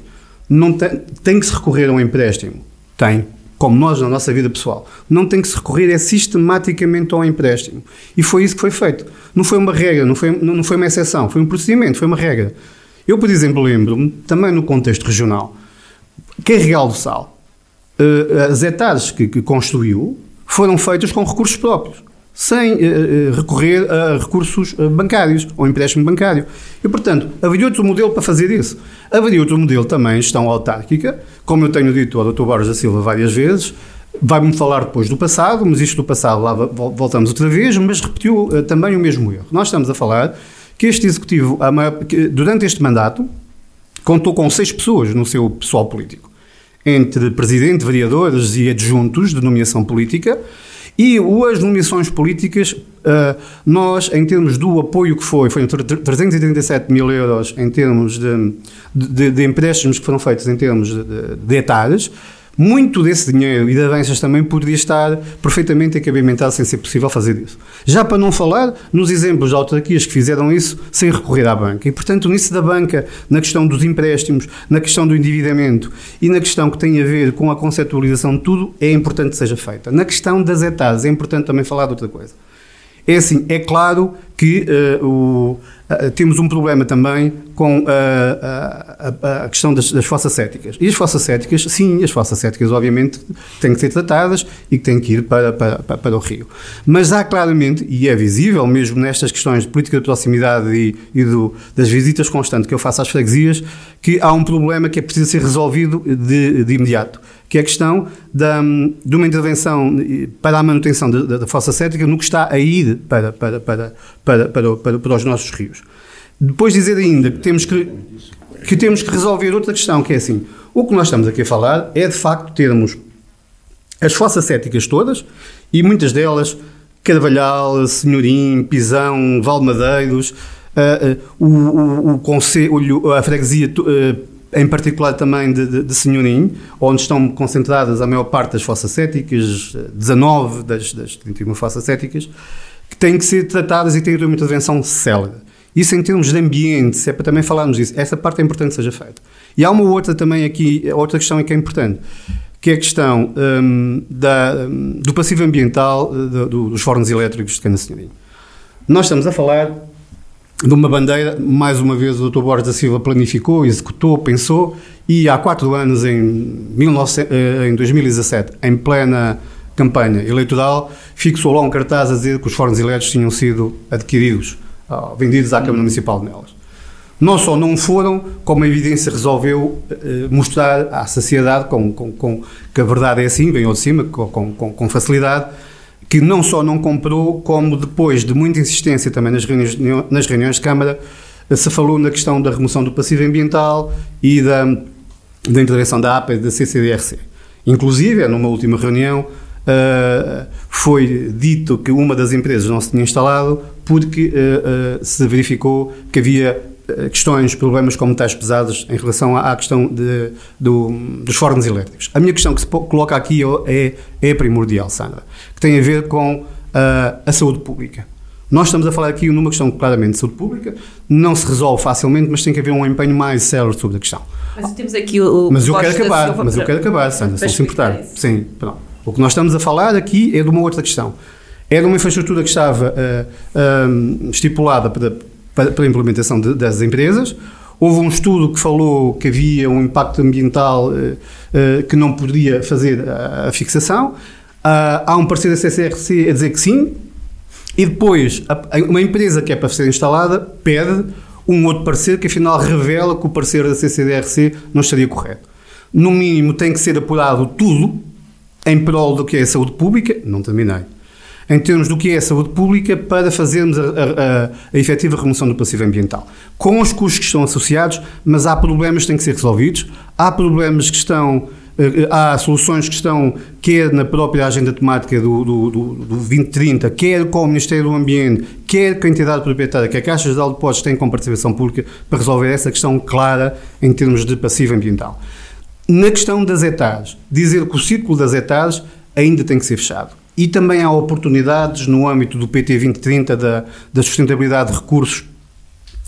não tem, tem que se recorrer a um empréstimo? Tem. Como nós na nossa vida pessoal, não tem que se recorrer é sistematicamente ao empréstimo. E foi isso que foi feito. Não foi uma regra, não foi, não foi uma exceção, foi um procedimento, foi uma regra. Eu, por exemplo, lembro-me, também no contexto regional, Carvalhal do Sal, uh, as hectares que, que construiu foram feitas com recursos próprios, sem uh, recorrer a recursos bancários, ou empréstimo bancário. E, portanto, haveria outro modelo para fazer isso. Haveria outro modelo também, gestão autárquica, como eu tenho dito ao doutor Borges da Silva várias vezes, vai-me falar depois do passado, mas isto do passado lá voltamos outra vez, mas repetiu uh, também o mesmo erro. Nós estamos a falar que este Executivo, durante este mandato, contou com seis pessoas no seu pessoal político, entre presidente, vereadores e adjuntos de nomeação política. E as nomeações políticas, nós, em termos do apoio que foi, foram trezentos e trinta e sete mil euros em termos de, de, de empréstimos que foram feitos em termos de, de, de hectares, muito desse dinheiro e de avanças também poderia estar perfeitamente encabimentado sem ser possível fazer isso. Já para não falar nos exemplos de autarquias que fizeram isso sem recorrer à banca. E, portanto, nisso da banca, na questão dos empréstimos, na questão do endividamento e na questão que tem a ver com a conceptualização de tudo, é importante que seja feita. Na questão das hectares, é importante também falar de outra coisa. É assim, é claro que uh, o, uh, temos um problema também com uh, a, a, a questão das, das fossas céticas. E as fossas céticas, sim, as fossas céticas obviamente têm que ser tratadas e que têm que ir para, para, para o rio. Mas há claramente, e é visível mesmo nestas questões de política de proximidade e, e do, das visitas constantes que eu faço às freguesias, que há um problema que é preciso ser resolvido de, de imediato, que é a questão da, de uma intervenção para a manutenção da, da fossa cética no que está a ir para, para, para, para, para, para, para os nossos rios. Depois dizer ainda que temos que, que temos que resolver outra questão, que é assim, o que nós estamos aqui a falar é de facto termos as fossas céticas todas, e muitas delas, Carvalhal, Senhorim, Pisão, Valmadeiros, uh, uh, o, o, o concelho, a freguesia, uh, em particular também de, de, de Senhorim, onde estão concentradas a maior parte das fossas céticas, dezanove das, das trinta e uma fossas céticas, que têm que ser tratadas e têm que ter uma intervenção célere. Isso em termos de ambiente, se é para também falarmos disso, essa parte é importante que seja feita. E há uma outra também aqui, outra questão que é importante, que é a questão um, da, um, do passivo ambiental do, do, dos fornos elétricos de Cana de Senhorim. Nós estamos a falar de uma bandeira, mais uma vez o doutor Borges da Silva planificou, executou, pensou, e há quatro anos, em, mil e novecentos, em dois mil e dezassete, em plena campanha eleitoral, fixou lá um cartaz a dizer que os fornos elétricos tinham sido adquiridos, vendidos à Câmara Municipal de Nelas. Não só não foram, como a evidência resolveu eh, mostrar à sociedade com, com, com, que a verdade é assim, vem ao de cima, com, com, com facilidade, que não só não comprou, como depois de muita insistência também nas reuniões, nas reuniões de Câmara, se falou na questão da remoção do passivo ambiental e da, da intervenção da A P A e da C C D R. Inclusive, numa última reunião, Uh, foi dito que uma das empresas não se tinha instalado porque uh, uh, se verificou que havia uh, questões, problemas com metais pesados em relação à, à questão de, do, dos fornos elétricos. A minha questão que se coloca aqui é, é primordial, Sandra, que tem a ver com uh, a saúde pública. Nós estamos a falar aqui numa questão claramente de saúde pública, não se resolve facilmente, mas tem que haver um empenho mais sério sobre a questão. Mas temos aqui o... Mas eu quero acabar, mas eu quero acabar, Sandra, se não se importar. Sim, pronto. O que nós estamos a falar aqui é de uma outra questão. É de uma infraestrutura que estava uh, uh, estipulada para, para, para a implementação de, das empresas. Houve um estudo que falou que havia um impacto ambiental uh, uh, que não poderia fazer a, a fixação. Uh, há um parecer da C C R C a dizer que sim. E depois, a, uma empresa que é para ser instalada pede um outro parecer que afinal revela que o parecer da C C D R C não estaria correto. No mínimo tem que ser apurado tudo, em prol do que é a saúde pública, não terminei, em termos do que é a saúde pública para fazermos a, a, a, a efetiva remoção do passivo ambiental. Com os custos que estão associados, mas há problemas que têm que ser resolvidos, há problemas que estão, há soluções que estão quer na própria agenda temática do, do, do, do vinte trinta, quer com o Ministério do Ambiente, quer com a entidade proprietária, que a Caixa Geral de Depósitos tem com participação pública para resolver essa questão clara em termos de passivo ambiental. Na questão das hectares, dizer que o círculo das hectares ainda tem que ser fechado. E também há oportunidades no âmbito do P T vinte trinta, da, da sustentabilidade de recursos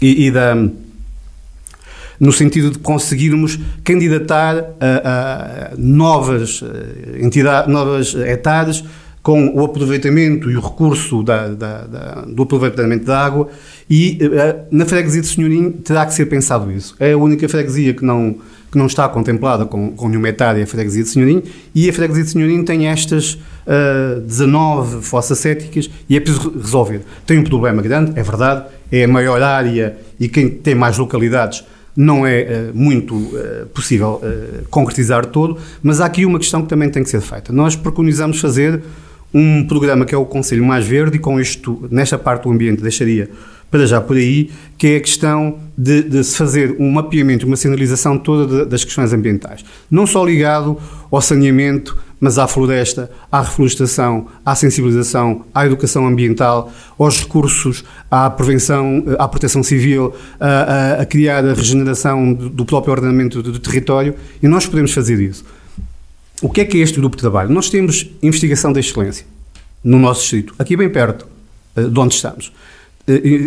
e, e da, no sentido de conseguirmos candidatar a, a novas entidades, novas hectares com o aproveitamento e o recurso da, da, da, do aproveitamento da água e na freguesia de Senhorim terá que ser pensado isso. É a única freguesia que não... que não está contemplada com, com nenhuma hectare, a freguesia de Senhorim, e a freguesia de Senhorim tem estas uh, dezanove fossas céticas e é preciso resolver. Tem um problema grande, é verdade, é a maior área e quem tem mais localidades não é uh, muito uh, possível uh, concretizar todo, mas há aqui uma questão que também tem que ser feita. Nós preconizamos fazer um programa que é o Conselho Mais Verde e com isto, nesta parte do ambiente, deixaria para já por aí, que é a questão de, de se fazer um mapeamento, uma sinalização toda de, das questões ambientais. Não só ligado ao saneamento, mas à floresta, à reflorestação, à sensibilização, à educação ambiental, aos recursos, à prevenção, à proteção civil, a, a, a criar a regeneração do próprio ordenamento do, do território, e nós podemos fazer isso. O que é que é este grupo de trabalho? Nós temos investigação da excelência no nosso distrito, aqui bem perto de onde estamos.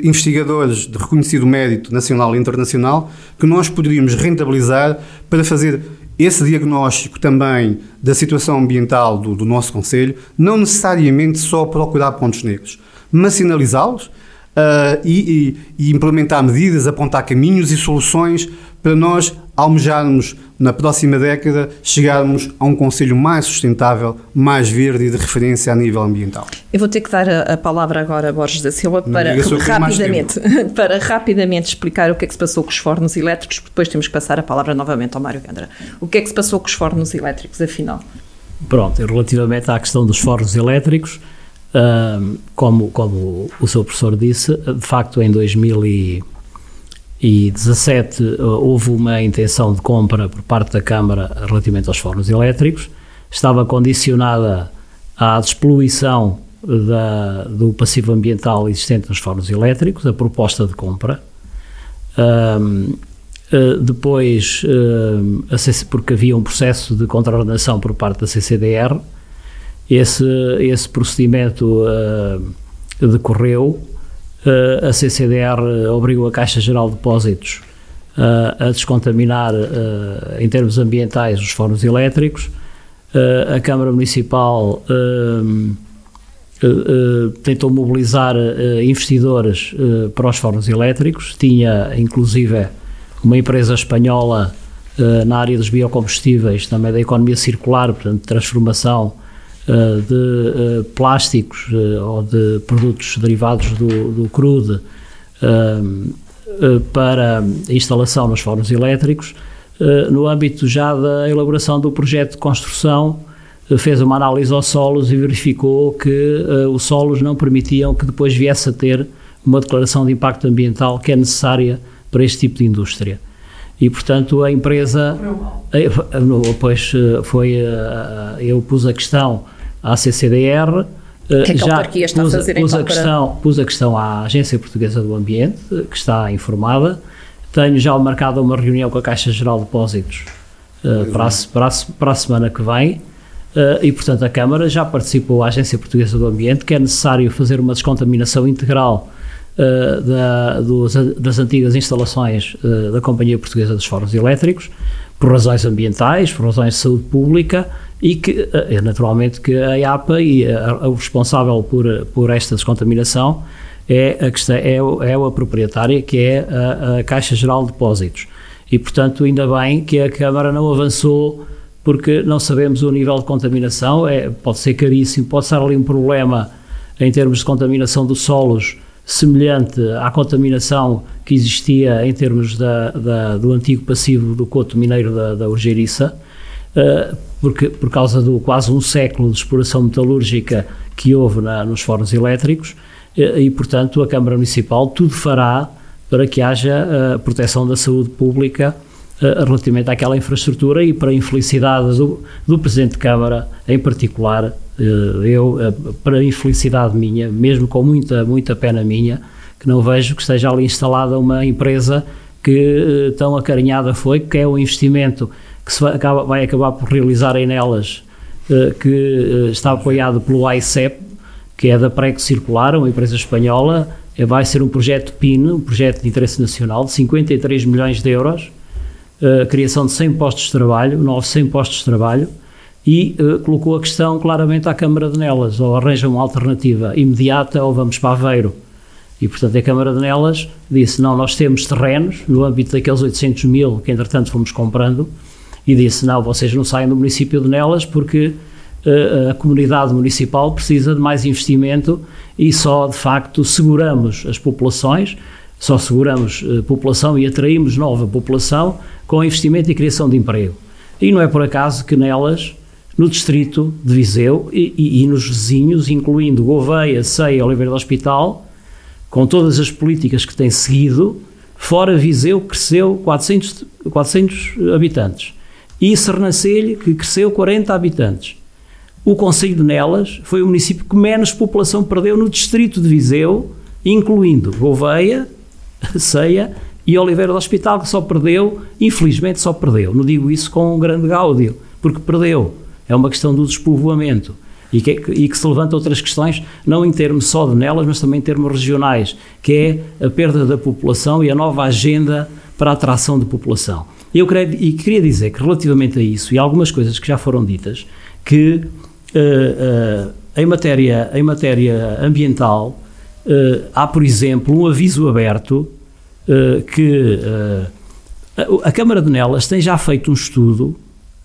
Investigadores de reconhecido mérito nacional e internacional que nós poderíamos rentabilizar para fazer esse diagnóstico também da situação ambiental do, do nosso concelho, não necessariamente só procurar pontos negros, mas sinalizá-los uh, e, e, e implementar medidas, apontar caminhos e soluções para nós almejarmos, na próxima década, chegarmos a um concelho mais sustentável, mais verde e de referência a nível ambiental. Eu vou ter que dar a, a palavra agora a Borges da Silva para, rapidamente, para rapidamente explicar o que é que se passou com os fornos elétricos, porque depois temos que passar a palavra novamente ao Mário Gândara. O que é que se passou com os fornos elétricos, afinal? Pronto, relativamente à questão dos fornos elétricos, um, como, como o seu professor disse, de facto em dois mil e dezassete houve uma intenção de compra por parte da Câmara relativamente aos fornos elétricos, estava condicionada à despoluição da, do passivo ambiental existente nos fornos elétricos, a proposta de compra. Um, Uh, depois, uh, a C C, porque havia um processo de contraordenação por parte da C C D R, esse, esse procedimento uh, decorreu, uh, a C C D R obrigou a Caixa Geral de Depósitos uh, a descontaminar, uh, em termos ambientais, os fornos elétricos, uh, a Câmara Municipal uh, Uh, uh, tentou mobilizar uh, investidores uh, para os fornos elétricos, tinha inclusive uma empresa espanhola uh, na área dos biocombustíveis, também da economia circular, portanto, transformação uh, de uh, plásticos uh, ou de produtos derivados do, do crudo uh, uh, para instalação nos fornos elétricos. Uh, no âmbito já da elaboração do projeto de construção, uh, fez uma análise aos solos e verificou que uh, os solos não permitiam que depois viesse a ter uma declaração de impacto ambiental que é necessária para este tipo de indústria. E, portanto, a empresa... Pois foi... Eu pus a questão à C C D R, que é que já a está pus, a fazer, pus, então, a questão, para... pus a questão à Agência Portuguesa do Ambiente, que está informada. Tenho já marcado uma reunião com a Caixa Geral de Depósitos para a, para, a, para a semana que vem e, portanto, a Câmara já participou à Agência Portuguesa do Ambiente, que é necessário fazer uma descontaminação integral Da, dos, das antigas instalações uh, da Companhia Portuguesa dos Fornos Elétricos, por razões ambientais, por razões de saúde pública, e que uh, naturalmente que a I A P A e a, a, o responsável por, por esta descontaminação é a, questão, é, o, é a proprietária, que é a, a Caixa Geral de Depósitos, e portanto ainda bem que a Câmara não avançou, porque não sabemos o nível de contaminação, é, pode ser caríssimo, pode ser ali um problema em termos de contaminação dos solos semelhante à contaminação que existia em termos da, da, do antigo passivo do coto mineiro da, da Urgeiriça, uh, porque, por causa do quase um século de exploração metalúrgica que houve na, nos fornos elétricos, uh, e portanto a Câmara Municipal tudo fará para que haja uh, proteção da saúde pública uh, relativamente àquela infraestrutura, e para a infelicidade do, do Presidente de Câmara em particular, eu, para infelicidade minha, mesmo com muita, muita pena minha, que não vejo que esteja ali instalada uma empresa que tão acarinhada foi, que é o investimento que se vai, acaba, vai acabar por realizar em Nelas, que está apoiado pelo A I C E P, que é da Preco Circular, uma empresa espanhola, vai ser um projeto P I N, um projeto de interesse nacional, de cinquenta e três milhões de euros, criação de cem postos de trabalho, novecentos postos de trabalho, e uh, colocou a questão claramente à Câmara de Nelas: ou arranja uma alternativa imediata ou vamos para Aveiro. E portanto a Câmara de Nelas disse: não, nós temos terrenos no âmbito daqueles oitocentos mil que entretanto fomos comprando, e disse: não, vocês não saem do município de Nelas, porque uh, a comunidade municipal precisa de mais investimento, e só de facto seguramos as populações, só seguramos a população e atraímos nova população com investimento e criação de emprego. E não é por acaso que Nelas, no distrito de Viseu e, e, e nos vizinhos, incluindo Gouveia, Ceia, Oliveira do Hospital, com todas as políticas que tem seguido, fora Viseu cresceu quatrocentos habitantes, e Sernancelho, que cresceu quarenta habitantes. O concelho de Nelas foi o município que menos população perdeu no distrito de Viseu, incluindo Gouveia, Ceia e Oliveira do Hospital, que só perdeu, infelizmente só perdeu, não digo isso com um grande gáudio, porque perdeu. É uma questão do despovoamento, e que, e que se levanta outras questões, não em termos só de Nelas, mas também em termos regionais, que é a perda da população e a nova agenda para a atração de população. Eu creio, e queria dizer que relativamente a isso, e algumas coisas que já foram ditas, que uh, uh, em, matéria, em matéria ambiental uh, há, por exemplo, um aviso aberto uh, que... Uh, A Câmara de Nelas tem já feito um estudo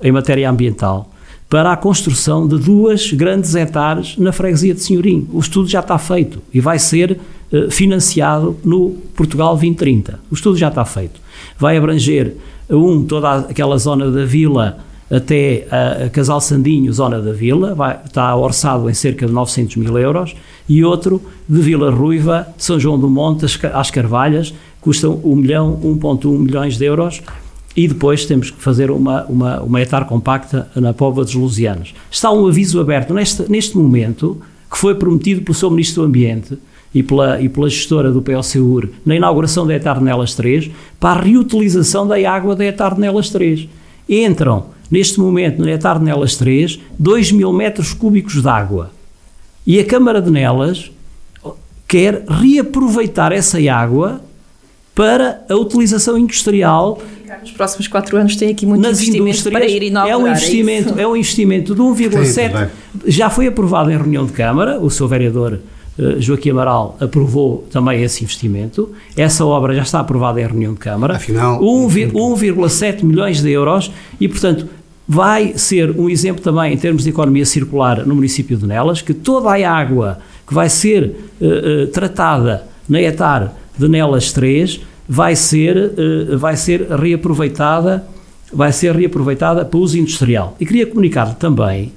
em matéria ambiental para a construção de duas grandes hectares na freguesia de Senhorim. O estudo já está feito e vai ser eh, financiado no Portugal vinte trinta. O estudo já está feito. Vai abranger, um, toda aquela zona da vila até a, a Casal Sandinho, zona da vila, vai, está orçado em cerca de novecentos mil euros, e outro de Vila Ruiva, São João do Monte, às Carvalhas, custam um milhão, um vírgula um milhões de euros, e depois temos que fazer uma, uma, uma hectare compacta na Póvoa dos Lusianos. Está um aviso aberto neste, neste momento, que foi prometido pelo seu Ministro do Ambiente e pela, e pela gestora do P O C U R na inauguração da hectare Nelas três, para a reutilização da água da hectare Nelas três. Entram, neste momento, na hectare Nelas três, dois mil metros cúbicos de água. E a Câmara de Nelas quer reaproveitar essa água para a utilização industrial. Nos próximos quatro anos tem aqui muito nas investimento para ir inaugurar. É um investimento, é é um investimento de um vírgula sete. Já foi aprovado em reunião de Câmara, o seu vereador Joaquim Amaral aprovou também esse investimento. Essa obra já está aprovada em reunião de Câmara. Afinal, um vírgula sete milhões de euros e, portanto, vai ser um exemplo também em termos de economia circular no município de Nelas, que toda a água que vai ser uh, uh, tratada na hectare de Nelas três vai ser, uh, vai ser reaproveitada, vai ser reaproveitada para uso industrial. E queria comunicar também,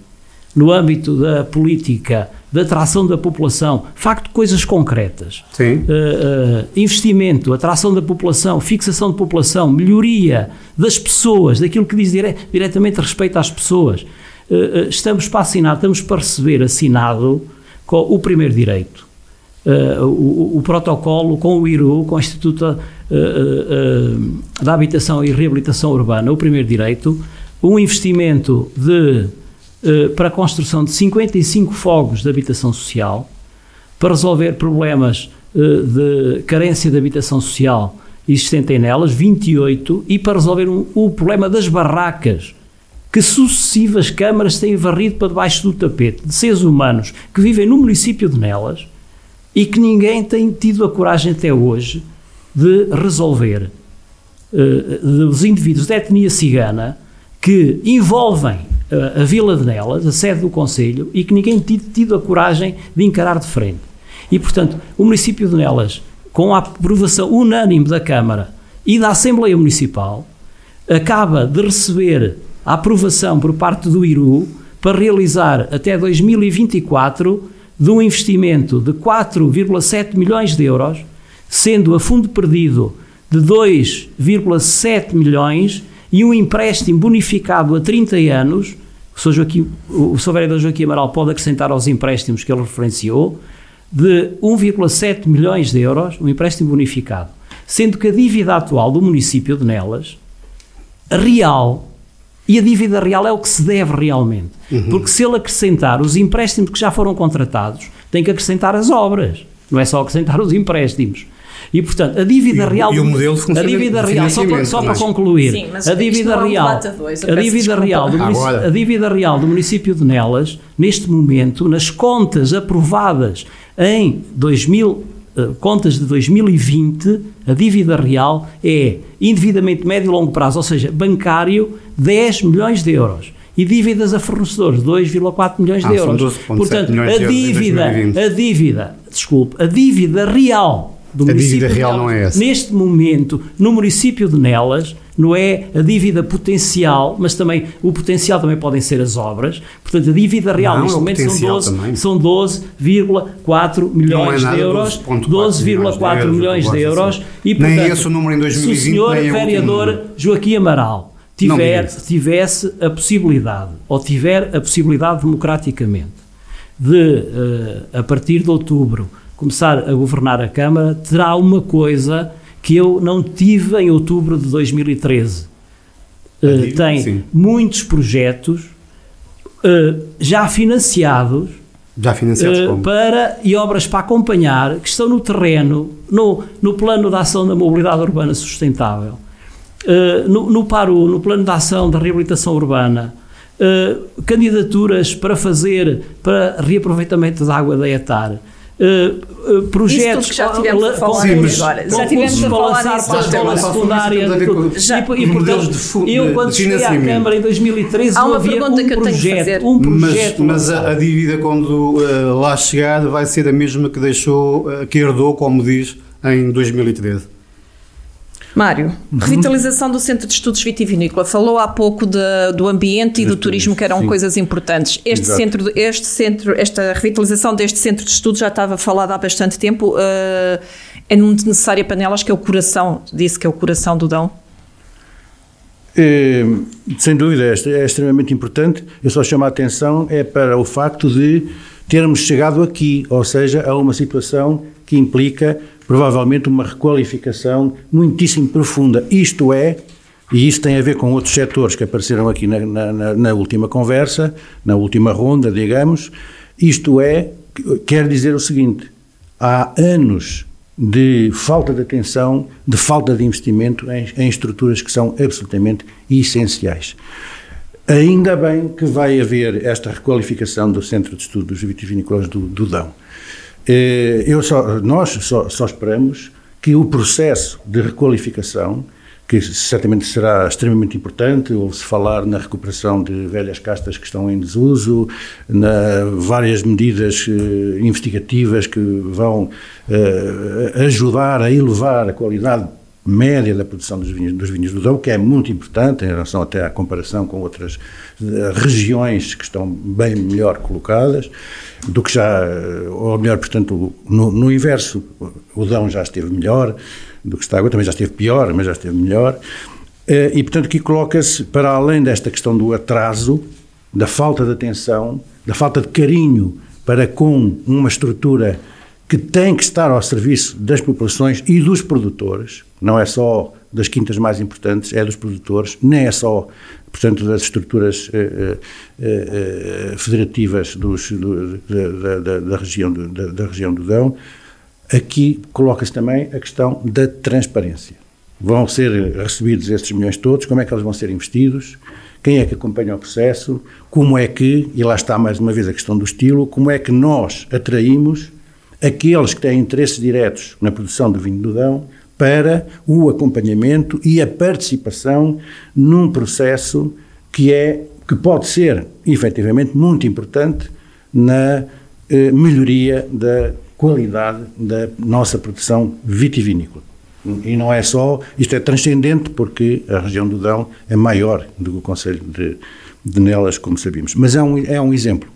no âmbito da política de atração da população, facto, coisas concretas. Sim. Uh, uh, investimento, atração da população, fixação de população, melhoria das pessoas, daquilo que diz dire- diretamente respeito às pessoas. Uh, uh, estamos para assinar, estamos para receber assinado com o primeiro direito, uh, o, o protocolo com o I R U, com o Instituto uh, uh, da Habitação e Reabilitação Urbana, o primeiro direito, um investimento de para a construção de cinquenta e cinco fogos de habitação social, para resolver problemas de carência de habitação social existente nelas, vinte e oito, e para resolver um, o problema das barracas, que sucessivas câmaras têm varrido para debaixo do tapete, de seres humanos que vivem no município de Nelas e que ninguém tem tido a coragem até hoje de resolver. Os indivíduos de etnia cigana que envolvem a vila de Nelas, a sede do concelho, e que ninguém tinha tido a coragem de encarar de frente. E, portanto, o município de Nelas, com a aprovação unânime da Câmara e da Assembleia Municipal, acaba de receber a aprovação por parte do I R U para realizar até dois mil e vinte e quatro de um investimento de quatro vírgula sete milhões de euros, sendo a fundo perdido de dois vírgula sete milhões e um empréstimo bonificado a trinta anos, o senhor Joaquim, o senhor vereador Joaquim Amaral pode acrescentar aos empréstimos que ele referenciou, de um vírgula sete milhões de euros, um empréstimo bonificado, sendo que a dívida atual do município de Nelas, real, e a dívida real é o que se deve realmente, uhum. Porque se ele acrescentar os empréstimos que já foram contratados, tem que acrescentar as obras, não é só acrescentar os empréstimos. E, portanto, a dívida e, real... E o modelo funciona, a dívida real, só para, só para concluir, sim, mas a dívida real, é um dois, a, dívida real do munici- a dívida real do município de Nelas, neste momento, nas contas aprovadas em dois mil, uh, contas de dois mil e vinte, a dívida real é, indevidamente médio e longo prazo, ou seja, bancário, dez milhões de euros. E dívidas a fornecedores, dois vírgula quatro milhões de euros. Portanto, a dívida, a dívida, desculpe, a dívida real... A dívida real não é essa. Neste momento, no município de Nelas, não é a dívida potencial, mas também o potencial também podem ser as obras. Portanto, a dívida real não, neste momento são doze vírgula quatro milhões de euros. doze vírgula quatro milhões de euros. E, portanto, nem esse o número em dois mil e vinte. Se o senhor vereador Joaquim Amaral tiver, tivesse a possibilidade, ou tiver a possibilidade democraticamente, de, uh, a partir de outubro, começar a governar a Câmara, terá uma coisa que eu não tive em outubro de dois mil e treze. Uh, tem sim. muitos projetos uh, já financiados, já financiados uh, como? Para, e obras para acompanhar, que estão no terreno, no, no plano de ação da mobilidade urbana sustentável, uh, no, no PARU, no plano de ação da reabilitação urbana, uh, candidaturas para fazer, para reaproveitamento da água da hectare, Uh, uh, projetos já tivemos a falar agora. Já tivemos a falar para a escola secundária e, e portanto, de, eu quando cheguei à Câmara em dois mil e treze não havia um projeto, um projeto mas, mas a, a dívida quando uh, lá chegar vai ser a mesma que deixou, uh, que herdou, como diz, em dois mil e treze. Mário, revitalização do Centro de Estudos Vitivinícola, falou há pouco de, do ambiente e do turismo, que eram Sim. coisas importantes. Este Exato. centro, este centro, esta revitalização deste centro de estudos já estava falada há bastante tempo, uh, é muito necessária para Nelas, que é o coração, disse que é o coração do Dão. É, sem dúvida, é, é extremamente importante. Eu só chamo a atenção é para o facto de termos chegado aqui, ou seja, a uma situação que implica provavelmente uma requalificação muitíssimo profunda. Isto é, e isso tem a ver com outros setores que apareceram aqui na, na, na última conversa, na última ronda, digamos, isto é, quer dizer o seguinte, há anos de falta de atenção, de falta de investimento em, em estruturas que são absolutamente essenciais. Ainda bem que vai haver esta requalificação do Centro de Estudos Vitivinícolas do, do Dão. Eu só, nós só, só esperamos que o processo de requalificação, que certamente será extremamente importante, ouve-se falar na recuperação de velhas castas que estão em desuso, na várias medidas eh, investigativas que vão eh, ajudar a elevar a qualidade média da produção dos vinhos, dos vinhos do Dão, que é muito importante em relação até à comparação com outras regiões que estão bem melhor colocadas, do que já, ou melhor, portanto, no, no inverso, o Dão já esteve melhor do que está agora, também já esteve pior, mas já esteve melhor, e portanto aqui coloca-se, para além desta questão do atraso, da falta de atenção, da falta de carinho para com uma estrutura que tem que estar ao serviço das populações e dos produtores, não é só das quintas mais importantes, é dos produtores, nem é só, portanto, das estruturas eh, eh, federativas dos, do, da, da, da, região, da, da região do Dão. Aqui coloca-se também a questão da transparência. Vão ser recebidos esses milhões todos, como é que eles vão ser investidos, quem é que acompanha o processo, como é que, e lá está mais uma vez a questão do estilo, como é que nós atraímos aqueles que têm interesses diretos na produção do vinho do Dão para o acompanhamento e a participação num processo que, é, que pode ser, efetivamente, muito importante na eh, melhoria da qualidade da nossa produção vitivinícola. E não é só, isto é transcendente porque a região do Dão é maior do que o Concelho de, de Nelas, como sabemos, mas é um, é um exemplo.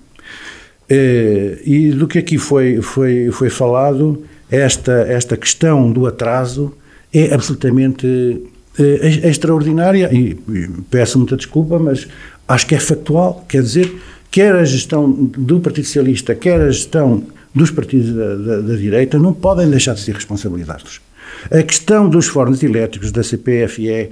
Uh, e do que aqui foi, foi, foi falado, esta, esta questão do atraso é absolutamente uh, é, é extraordinária, e, e peço muita desculpa, mas acho que é factual, quer dizer, quer a gestão do Partido Socialista, quer a gestão dos partidos da, da, da direita, não podem deixar de ser responsabilizados. A questão dos fornos elétricos, da C P F E,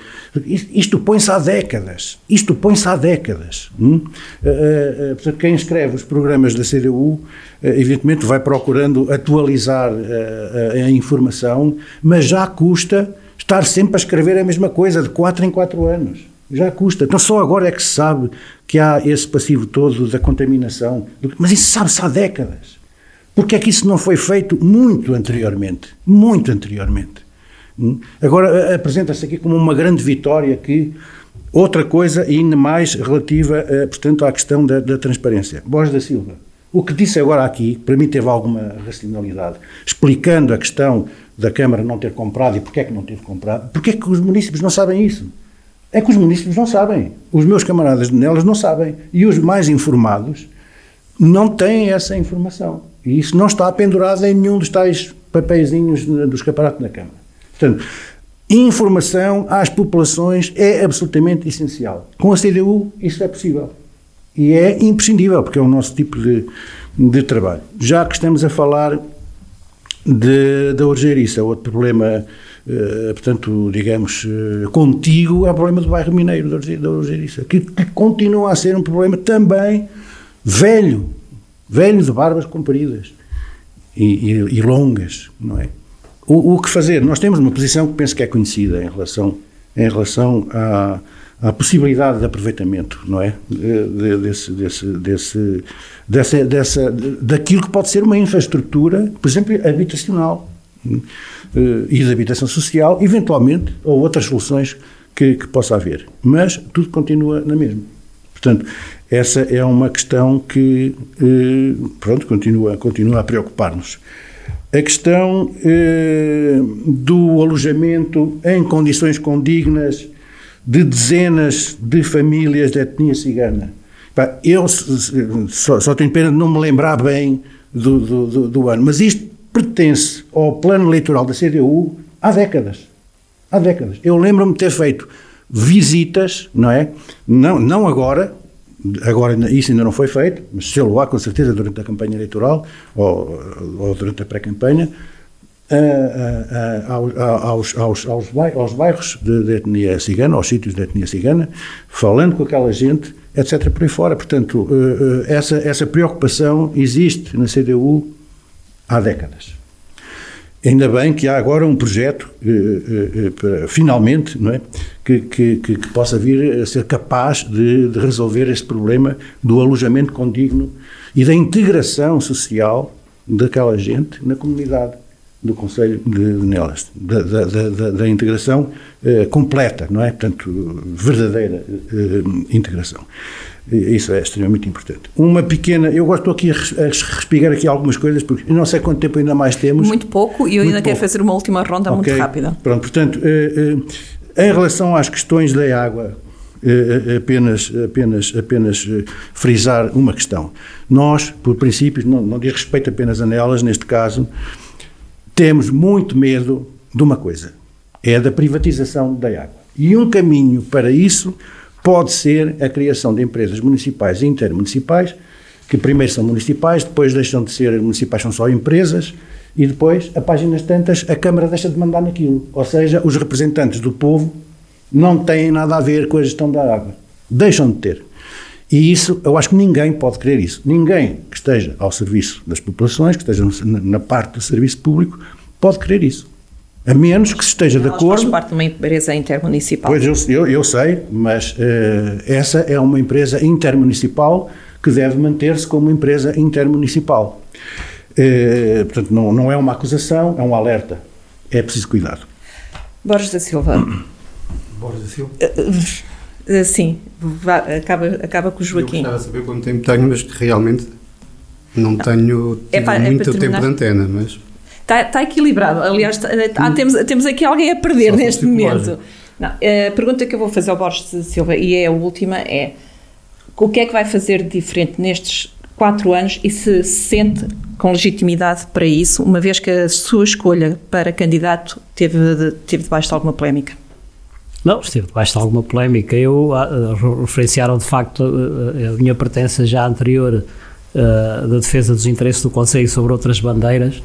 isto põe-se há décadas, isto põe-se há décadas. Hum? Uh, uh, portanto, quem escreve os programas da C D U, uh, evidentemente vai procurando atualizar uh, uh, a informação, mas já custa estar sempre a escrever a mesma coisa de quatro em quatro anos. Já custa. Então só agora é que se sabe que há esse passivo todo da contaminação, mas isso sabe-se há décadas. Porque é que isso não foi feito muito anteriormente, muito anteriormente. Agora apresenta-se aqui como uma grande vitória que, outra coisa ainda mais relativa, portanto, à questão da, da transparência. Borges da Silva, o que disse agora aqui, para mim teve alguma racionalidade, explicando a questão da Câmara não ter comprado e porque é que não teve comprado, porque é que os munícipes não sabem isso? É que os munícipes não sabem, os meus camaradas de Nelas não sabem, e os mais informados não têm essa informação. E isso não está pendurado em nenhum dos tais papeizinhos do escaparate na Câmara. Portanto, informação às populações é absolutamente essencial. Com a C D U isso é possível. E é imprescindível, porque é o nosso tipo de, de trabalho. Já que estamos a falar de, da Urgeiriça, outro problema, eh, portanto, digamos, eh, contíguo, é o problema do bairro mineiro da Urgeiriça, que, que continua a ser um problema também velho, velho de barbas compridas e, e, e longas, não é? O, o que fazer? Nós temos uma posição que penso que é conhecida em relação, em relação à, à possibilidade de aproveitamento, não é? Desse, desse, desse, dessa, dessa, daquilo que pode ser uma infraestrutura, por exemplo, habitacional e de habitação social, eventualmente, ou outras soluções que, que possa haver. Mas tudo continua na mesma. Portanto, essa é uma questão que, pronto, continua, continua a preocupar-nos. A questão do alojamento em condições condignas de dezenas de famílias da etnia cigana. Eu só, só tenho pena de não me lembrar bem do, do, do, do ano, mas isto pertence ao plano eleitoral da C D U há décadas. Há décadas. Eu lembro-me de ter feito visitas, não é? Não, não agora, agora isso ainda não foi feito, mas sei lá, com certeza durante a campanha eleitoral ou, ou durante a pré-campanha, A, a, a, aos, aos, aos, aos bairros de, de etnia cigana, aos sítios de etnia cigana, falando com aquela gente, etcétera, por aí fora. Portanto, essa, essa preocupação existe na C D U há décadas. Ainda bem que há agora um projeto, finalmente, não é, que, que, que possa vir a ser capaz de, de resolver esse problema do alojamento condigno e da integração social daquela gente na comunidade do Conselho de Nelas, da, da, da, da integração eh, completa, não é? Portanto, verdadeira eh, integração. Isso é extremamente importante. Uma pequena... Eu gosto, estou aqui a respigar aqui algumas coisas, porque não sei quanto tempo ainda mais temos. Muito pouco, e eu ainda quero fazer uma última ronda muito rápida. Pronto, portanto, eh, eh, em relação às questões da água, eh, apenas, apenas, apenas eh, frisar uma questão. Nós, por princípios, não, não diz respeito apenas a Nelas, neste caso, temos muito medo de uma coisa, é da privatização da água. E um caminho para isso pode ser a criação de empresas municipais e intermunicipais, que primeiro são municipais, depois deixam de ser municipais, são só empresas, e depois, a páginas tantas, a Câmara deixa de mandar naquilo. Ou seja, os representantes do povo não têm nada a ver com a gestão da água. Deixam de ter. E isso, eu acho que ninguém pode querer isso. Ninguém que esteja ao serviço das populações, que esteja na parte do serviço público, pode querer isso. A menos que se esteja de acordo... Faz parte de uma empresa intermunicipal. Pois, eu, eu sei, mas uh, essa é uma empresa intermunicipal que deve manter-se como empresa intermunicipal. Uh, portanto, não, não é uma acusação, é um alerta. É preciso cuidado. Borges da Silva. Borges da Silva. Uh, Sim, acaba, acaba com o Joaquim. Eu gostava de saber quanto tempo tenho, mas que realmente não, não. tenho é para, muito é tempo de antena, mas... Está, está equilibrado, aliás, está, há, temos, temos aqui alguém a perder só neste momento. Não, a pergunta que eu vou fazer ao Borges da Silva, e é a última, é o que é que vai fazer de diferente nestes quatro anos e se sente com legitimidade para isso, uma vez que a sua escolha para candidato teve, teve debaixo de alguma polémica? Não, esteve debaixo de alguma polémica. Eu, uh, referenciaram de facto uh, a minha pertença já anterior uh, da defesa dos interesses do Conselho sobre outras bandeiras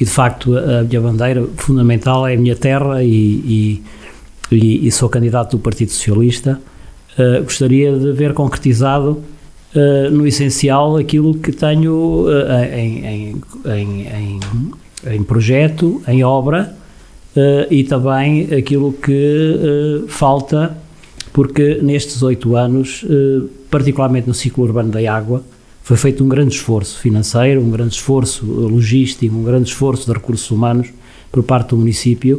e de facto a minha bandeira fundamental é a minha terra e, e, e, e sou candidato do Partido Socialista. Uh, gostaria de ver concretizado uh, no essencial aquilo que tenho uh, em, em, em, em, em projeto, em obra. Uh, e também aquilo que uh, falta, porque nestes oito anos, uh, particularmente no ciclo urbano da água, foi feito um grande esforço financeiro, um grande esforço logístico, um grande esforço de recursos humanos por parte do município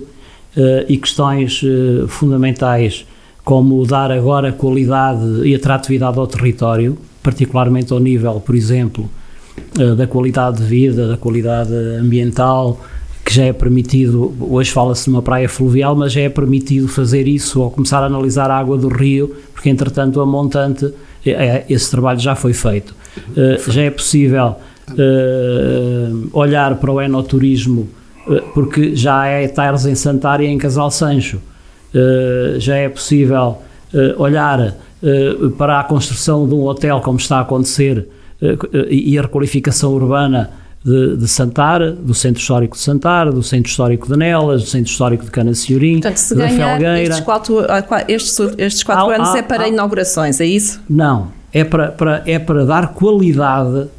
uh, e questões uh, fundamentais como dar agora qualidade e atratividade ao território, particularmente ao nível, por exemplo, uh, da qualidade de vida, da qualidade ambiental, que já é permitido, hoje fala-se numa praia fluvial, mas já é permitido fazer isso ou começar a analisar a água do rio, porque entretanto a montante, é, esse trabalho já foi feito. Uh, já é possível uh, olhar para o enoturismo, uh, porque já é tardes em Santar e em Casal Sancho. Uh, já é possível uh, olhar uh, para a construção de um hotel, como está a acontecer, uh, e a requalificação urbana, De, de Santar, do Centro Histórico de Santar, do Centro Histórico de Nelas, do Centro Histórico de Cana de Senhorim, da Felgueira. Estes quatro, estes, estes quatro há, anos há, é para há, inaugurações, é isso? Não, é para, para, é para dar qualidade uh,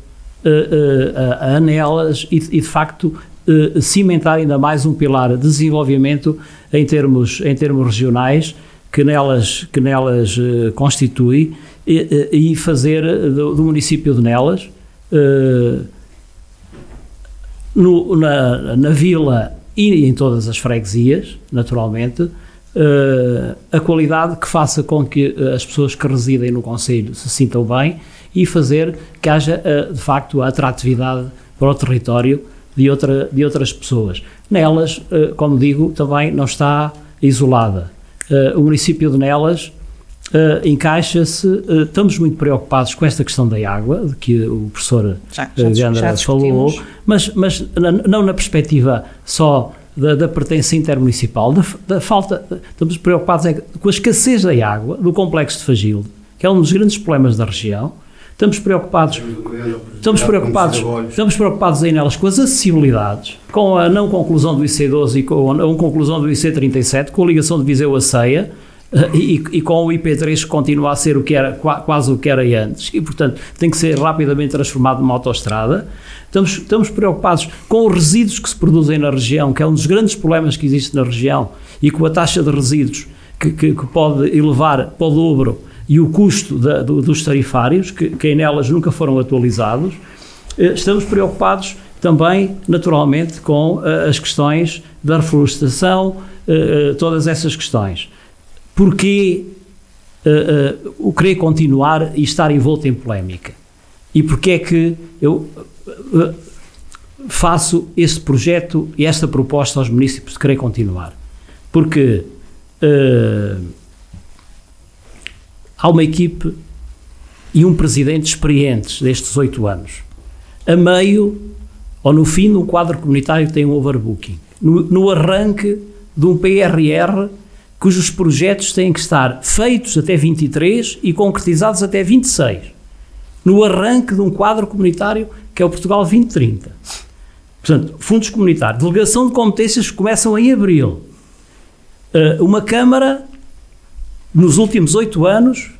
uh, a Nelas e, e de facto uh, cimentar ainda mais um pilar de desenvolvimento em termos, em termos regionais, que Nelas, que Nelas uh, constitui e, e fazer do, do município de Nelas, uh, no, na, na vila e em todas as freguesias, naturalmente, uh, a qualidade que faça com que as pessoas que residem no concelho se sintam bem e fazer que haja, uh, de facto, a atratividade para o território de, outra, de outras pessoas. Nelas, uh, como digo, também não está isolada. Uh, o município de Nelas uh, encaixa-se, uh, estamos muito preocupados com esta questão da água, de que o professor Gândara falou, mas, mas na, não na perspectiva só da, da pertença intermunicipal, da, da falta, estamos preocupados é, com a escassez da água do complexo de Fagil, que é um dos grandes problemas da região. Estamos preocupados, estamos preocupados, estamos preocupados aí Nelas com as acessibilidades, com a não conclusão do I C doze e com a não conclusão do I C trinta e sete, com a ligação de Viseu a Ceia e, e com o I P três que continua a ser o que era, quase o que era antes e, portanto, tem que ser rapidamente transformado numa autoestrada. Estamos, estamos preocupados com os resíduos que se produzem na região, que é um dos grandes problemas que existe na região e com a taxa de resíduos que, que, que pode elevar para o dobro e o custo da, do, dos tarifários, que, que em Nelas nunca foram atualizados. Estamos preocupados também, naturalmente, com uh, as questões da reflorestação, uh, uh, todas essas questões. Porquê uh, uh, o querer continuar e estar envolto em polémica? E porquê é que eu uh, faço este projeto e esta proposta aos municípios de querer continuar? Porque... Uh, há uma equipe e um presidente experientes destes oito anos. A meio, ou no fim, um quadro comunitário que tem um overbooking. No, no arranque de um P R R, cujos projetos têm que estar feitos até vinte e três e concretizados até vinte e seis. No arranque de um quadro comunitário que é o Portugal vinte trinta. Portanto, fundos comunitários. Delegação de competências que começam em abril. Uh, uma Câmara... Nos últimos oito anos,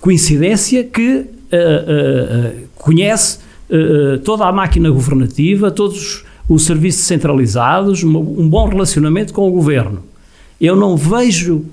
coincidência que uh, uh, uh, conhece uh, toda a máquina governativa, todos os serviços centralizados, um, um bom relacionamento com o governo. Eu não vejo, uh,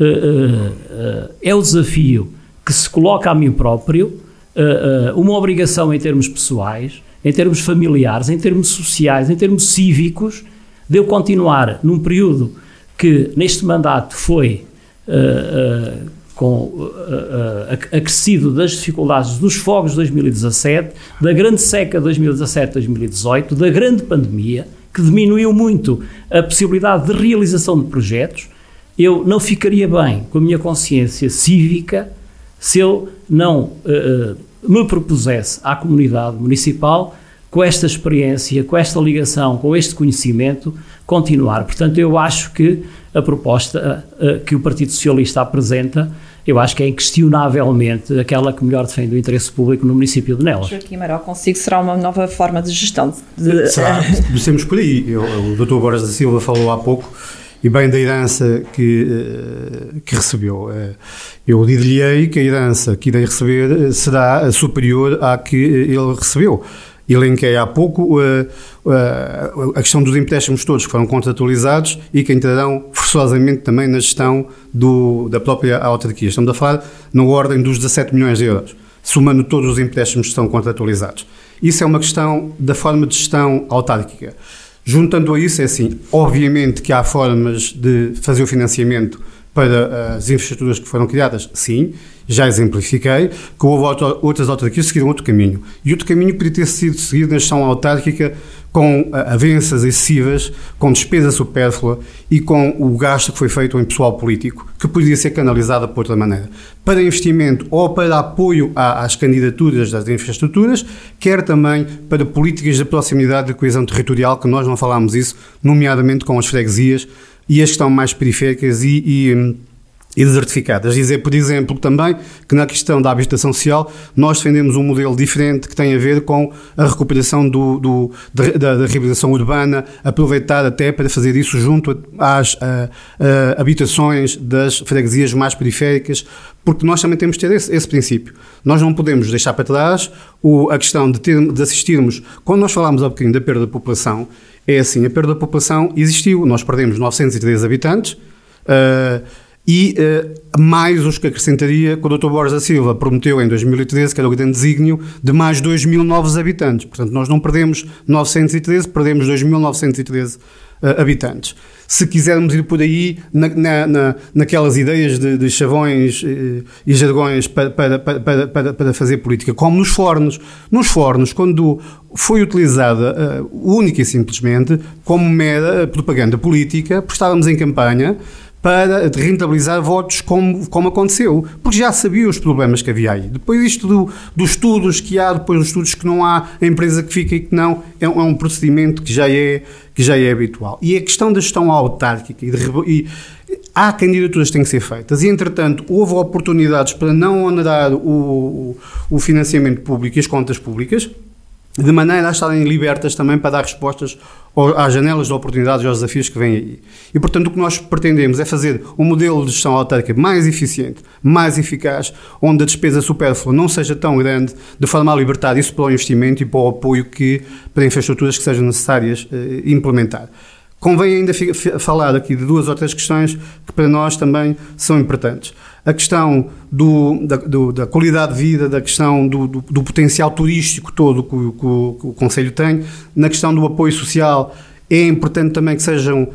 uh, uh, é o desafio que se coloca a mim próprio, uh, uh, uma obrigação em termos pessoais, em termos familiares, em termos sociais, em termos cívicos, de eu continuar num período que neste mandato foi... Uh, uh, com, uh, uh, acrescido das dificuldades dos fogos de dois mil e dezassete, da grande seca de dois mil e dezassete a dois mil e dezoito, da grande pandemia, que diminuiu muito a possibilidade de realização de projetos. Eu não ficaria bem com a minha consciência cívica se eu não uh, uh, me propusesse à comunidade municipal, com esta experiência, com esta ligação, com este conhecimento, continuar. Portanto, eu acho que a proposta uh, que o Partido Socialista apresenta, eu acho que é inquestionavelmente aquela que melhor defende o interesse público no município de Nelas. Joaquim Amaral, consigo, será uma nova forma de gestão? De... Será, comecemos por aí. Eu, o doutor Borges da Silva falou há pouco, e bem da herança que, que recebeu. Eu dir-lhe-ei que a herança que irei receber será superior à que ele recebeu. Elenquei há pouco uh, uh, a questão dos empréstimos todos que foram contratualizados e que entrarão forçosamente também na gestão do, da própria autarquia. Estamos a falar na ordem dos dezassete milhões de euros, somando todos os empréstimos que estão contratualizados. Isso é uma questão da forma de gestão autárquica. Juntando a isso, é assim, obviamente que há formas de fazer o financiamento para as infraestruturas que foram criadas, sim, já exemplifiquei, que houve outras autarquias que seguiram outro caminho. E outro caminho poderia ter sido seguido na gestão autárquica com avanças excessivas, com despesa supérflua e com o gasto que foi feito em pessoal político, que poderia ser canalizado por outra maneira. Para investimento ou para apoio às candidaturas das infraestruturas, quer também para políticas de proximidade de coesão territorial, que nós não falámos isso, nomeadamente com as freguesias, e as que estão mais periféricas e, e, e desertificadas. Dizer, por exemplo, também que na questão da habitação social nós defendemos um modelo diferente que tem a ver com a recuperação do, do, da, da reabilitação urbana, aproveitar até para fazer isso junto às a, a, habitações das freguesias mais periféricas, porque nós também temos de ter esse, esse princípio. Nós não podemos deixar para trás o, a questão de, ter, de assistirmos, quando nós falámos há bocadinho da perda da população, é assim, a perda da população existiu, nós perdemos novecentos e três habitantes, Uh, e uh, mais os que acrescentaria que o doutor Borges da Silva prometeu em dois mil e treze, que era o grande desígnio, de mais dois mil novos habitantes. Portanto, nós não perdemos novecentos e treze, perdemos dois mil novecentos e treze uh, habitantes. Se quisermos ir por aí, na, na, na, naquelas ideias de, de chavões e, e jargões para, para, para, para, para fazer política, como nos fornos. Nos fornos, quando foi utilizada, uh, única e simplesmente, como mera propaganda política, porque estávamos em campanha, para rentabilizar votos como, como aconteceu, porque já sabia os problemas que havia aí. Depois isto do, dos estudos que há, depois dos estudos que não há, a empresa que fica e que não, é um, é um procedimento que já é, que já é habitual. E a questão da gestão autárquica, e, de, e há candidaturas que têm que ser feitas, e entretanto houve oportunidades para não onerar o, o financiamento público e as contas públicas, de maneira a estarem libertas também para dar respostas às janelas de oportunidades e aos desafios que vêm aí. E, portanto, o que nós pretendemos é fazer um modelo de gestão autárquica mais eficiente, mais eficaz, onde a despesa supérflua não seja tão grande, de forma a libertar isso para o investimento e para o apoio que, para infraestruturas que sejam necessárias eh, implementar. Convém ainda f- f- falar aqui de duas ou três questões que para nós também são importantes. A questão do, da, do, da qualidade de vida, da questão do, do, do potencial turístico todo que o, que, o, que o Conselho tem, na questão do apoio social, é importante também que sejam,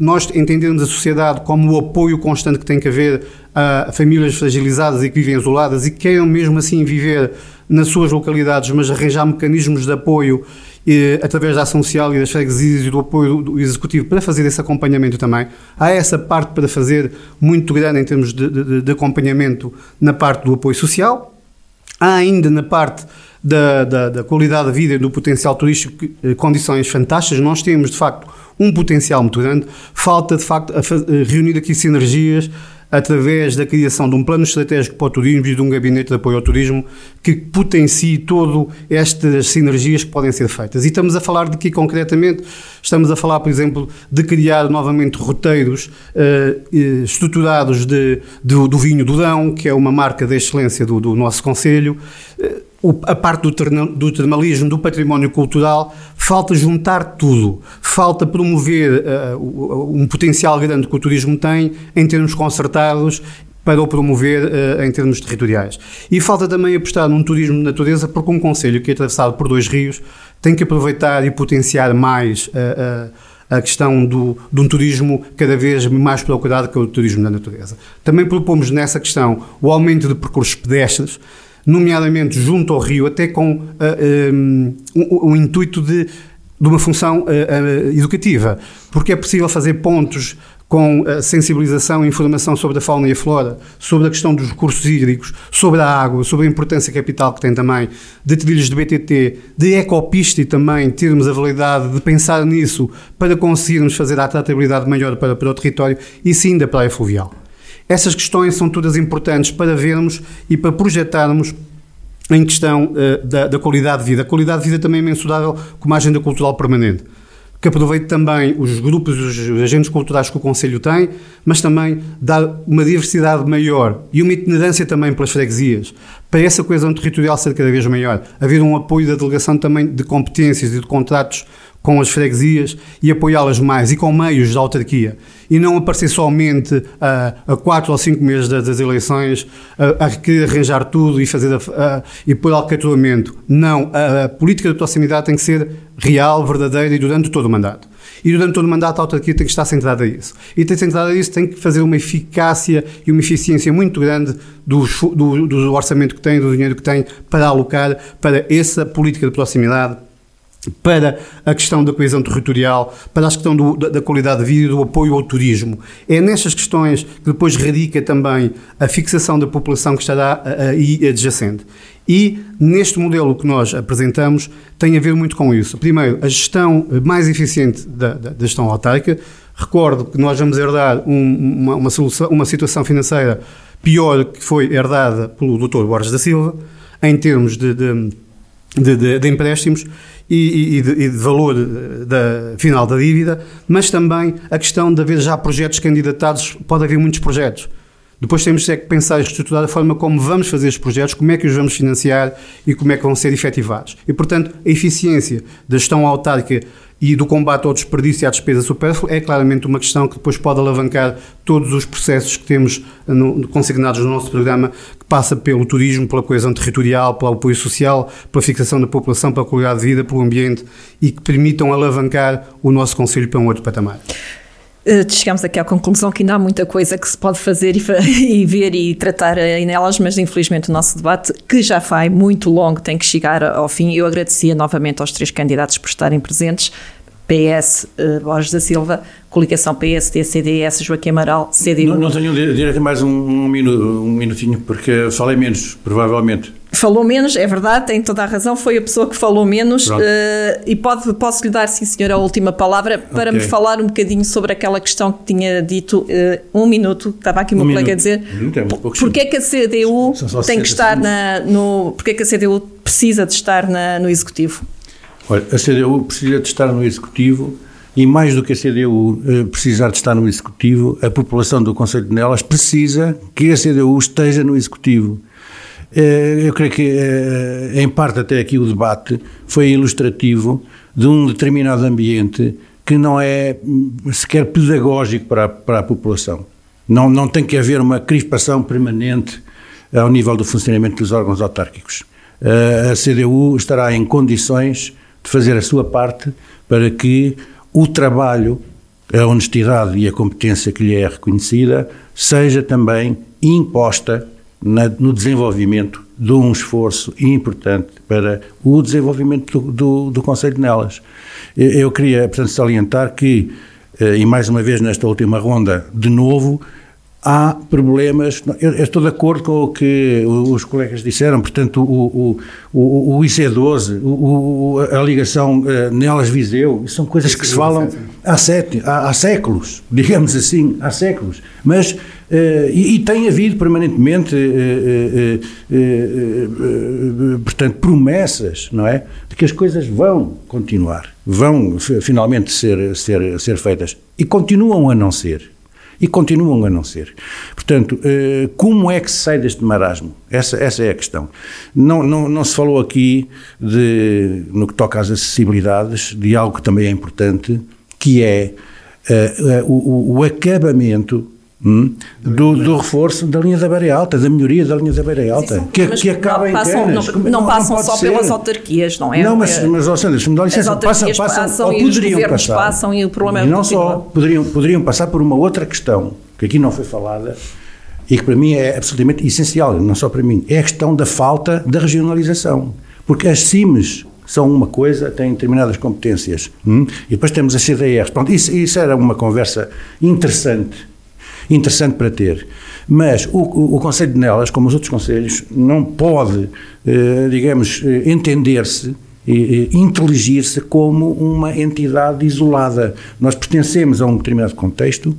nós entendermos a sociedade como o apoio constante que tem que haver a famílias fragilizadas e que vivem isoladas e que queiram mesmo assim viver nas suas localidades, mas arranjar mecanismos de apoio e, através da ação social e das freguesias e do apoio do Executivo para fazer esse acompanhamento também. Há essa parte para fazer muito grande em termos de, de, de acompanhamento na parte do apoio social. Há ainda na parte da, da, da qualidade de vida e do potencial turístico condições fantásticas. Nós temos, de facto, um potencial muito grande. Falta, de facto, a fa- reunir aqui sinergias através da criação de um plano estratégico para o turismo e de um gabinete de apoio ao turismo que potencie todas estas sinergias que podem ser feitas. E estamos a falar de que, concretamente, estamos a falar, por exemplo, de criar novamente roteiros eh, estruturados de, de, do vinho do Dão, que é uma marca de excelência do, do nosso Conselho. A parte do termalismo, do património cultural, falta juntar tudo, falta promover uh, um potencial grande que o turismo tem em termos concertados para o promover uh, em termos territoriais. E falta também apostar num turismo de natureza, porque um concelho que é atravessado por dois rios tem que aproveitar e potenciar mais a uh, uh, a questão do, de um turismo cada vez mais procurado, que é o turismo da natureza. Também propomos nessa questão o aumento de percursos pedestres, nomeadamente junto ao rio, até com uh, um, um, um intuito de, de uma função uh, uh, educativa, porque é possível fazer pontos com a sensibilização e informação sobre a fauna e a flora, sobre a questão dos recursos hídricos, sobre a água, sobre a importância capital que tem também de trilhos de B T T, de ecopista, e também termos a validade de pensar nisso para conseguirmos fazer a tratabilidade maior para, para o território e sim da praia fluvial. Essas questões são todas importantes para vermos e para projetarmos em questão uh, da, da qualidade de vida. A qualidade de vida também é mensurável com uma agenda cultural permanente, que aproveite também os grupos, os agentes culturais que o Conselho tem, mas também dar uma diversidade maior e uma itinerância também pelas freguesias, para essa coesão territorial ser cada vez maior, haver um apoio da delegação também de competências e de contratos com as freguesias e apoiá-las mais e com meios da autarquia, e não aparecer somente a, a quatro ou cinco meses das, das eleições a, a querer arranjar tudo e fazer a, a, e pôr alcaturamento. Não, a, a política de proximidade tem que ser real, verdadeira e durante todo o mandato. E durante todo o mandato a autarquia tem que estar centrada a isso. E tem centrada a isso, tem que fazer uma eficácia e uma eficiência muito grande do, do, do orçamento que tem, do dinheiro que tem, para alocar para essa política de proximidade, para a questão da coesão territorial, para a questão do, da, da qualidade de vida e do apoio ao turismo. É nestas questões que depois radica também a fixação da população que estará aí adjacente. E neste modelo que nós apresentamos tem a ver muito com isso. Primeiro, a gestão mais eficiente da, da, da gestão autárquica. Recordo que nós vamos herdar um, uma, uma, solução, uma situação financeira pior que foi herdada pelo doutor Borges da Silva, em termos de... de De, de, de empréstimos e, e, de, e de valor da, final da dívida, mas também a questão de haver já projetos candidatados, pode haver muitos projetos. Depois temos é que pensar e reestruturar a forma como vamos fazer estes projetos, como é que os vamos financiar e como é que vão ser efetivados. E, portanto, a eficiência da gestão autárquica e do combate ao desperdício e à despesa supérflua é claramente uma questão que depois pode alavancar todos os processos que temos no, consignados no nosso programa, que passa pelo turismo, pela coesão territorial, pelo apoio social, pela fixação da população, pela qualidade de vida, pelo ambiente, e que permitam alavancar o nosso Conselho para um outro patamar. Chegamos aqui à conclusão que ainda há muita coisa que se pode fazer e, e ver e tratar aí nelas, mas infelizmente o nosso debate, que já vai muito longo, tem que chegar ao fim. Eu agradecia novamente aos três candidatos por estarem presentes, P S, eh, Borges da Silva, coligação P S D C D S, Joaquim Amaral, C D U. Não, não tenho direito a mais um, um, minuto, um minutinho, porque falei menos, provavelmente. Falou menos, é verdade, tem toda a razão, foi a pessoa que falou menos uh, e pode, posso lhe dar, sim senhor, a última palavra para okay. me falar um bocadinho sobre aquela questão que tinha dito uh, um minuto, estava aqui o meu um colega a dizer, porque é que a C D U tem que estar na, no, porque é que a C D U precisa de estar na, no Executivo? Olha, a C D U precisa de estar no Executivo e mais do que a C D U eh, precisar de estar no Executivo, a população do Conselho de Nelas precisa que a C D U esteja no Executivo. Eu creio que, em parte até aqui, o debate foi ilustrativo de um determinado ambiente que não é sequer pedagógico para a, para a população. Não, não tem que haver uma crispação permanente ao nível do funcionamento dos órgãos autárquicos. A C D U estará em condições de fazer a sua parte para que o trabalho, a honestidade e a competência que lhe é reconhecida seja também imposta Na, no desenvolvimento de um esforço importante para o desenvolvimento do, do, do Conselho de Nelas. Eu, eu queria, portanto, salientar que, eh, e mais uma vez nesta última ronda, de novo, há problemas, eu, eu estou de acordo com o que os colegas disseram, portanto, o, o, o, o I C doze, o, o, a ligação eh, Nelas-Viseu, são coisas que se falam há, sete, há, há séculos, digamos assim, há séculos, mas... Uh, e, e tem havido permanentemente, uh, uh, uh, uh, uh, portanto, promessas, não é? De que as coisas vão continuar, vão f- finalmente ser, ser, ser feitas. E continuam a não ser. E continuam a não ser. Portanto, uh, como é que se sai deste marasmo? Essa, essa é a questão. Não, não, não se falou aqui, de, no que toca às acessibilidades, de algo que também é importante, que é uh, uh, o, o acabamento. Hum, do, do reforço da linha da Beira Alta, da melhoria da linha da Beira Alta, sim, que, que acaba em passam, não, não, não passam não só ser. pelas autarquias, não é? Não, mas, mas ó Sandra, se me dá licença, passam, passam, passam ou poderiam passar, passam e o problema e não continua. Só, poderiam, poderiam passar por uma outra questão, que aqui não foi falada, e que para mim é absolutamente essencial, não só para mim, é a questão da falta da regionalização, porque as C I Ms são uma coisa, têm determinadas competências, hum? E depois temos as C D Rs, pronto, isso, isso era uma conversa interessante, interessante para ter, mas o, o, o Conselho de Nelas, como os outros conselhos, não pode, eh, digamos, entender-se, eh, inteligir-se como uma entidade isolada. Nós pertencemos a um determinado contexto,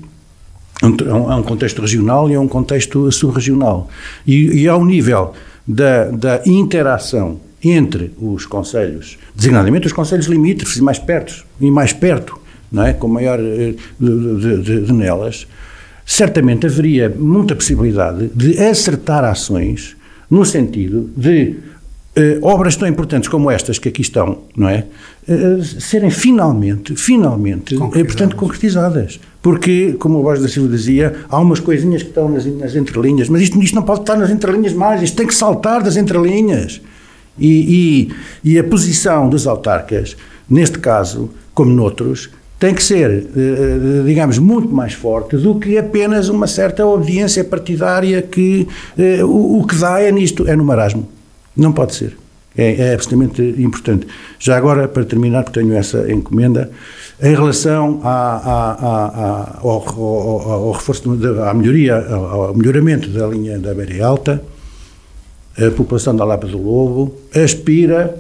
a um contexto regional e a um contexto subregional, e, e ao nível da, da interação entre os conselhos, designadamente os conselhos limítrofes e mais perto, e mais perto, não é? Com maior de, de, de, de Nelas, certamente haveria muita possibilidade de acertar ações no sentido de eh, obras tão importantes como estas que aqui estão, não é? Eh, serem finalmente, finalmente, concretizadas. Eh, portanto, concretizadas. Porque, como o Borges da Silva dizia, há umas coisinhas que estão nas, nas entrelinhas, mas isto, isto não pode estar nas entrelinhas mais, isto tem que saltar das entrelinhas. E, e, e a posição dos autarcas, neste caso, como noutros, tem que ser, digamos, muito mais forte do que apenas uma certa obediência partidária que o, o que dá é nisto, é no marasmo. Não pode ser. É, é absolutamente importante. Já agora, para terminar, porque tenho essa encomenda, em relação a, a, a, a, ao, ao, ao reforço, à melhoria, ao melhoramento da linha da Beira Alta, a população da Lapa do Lobo aspira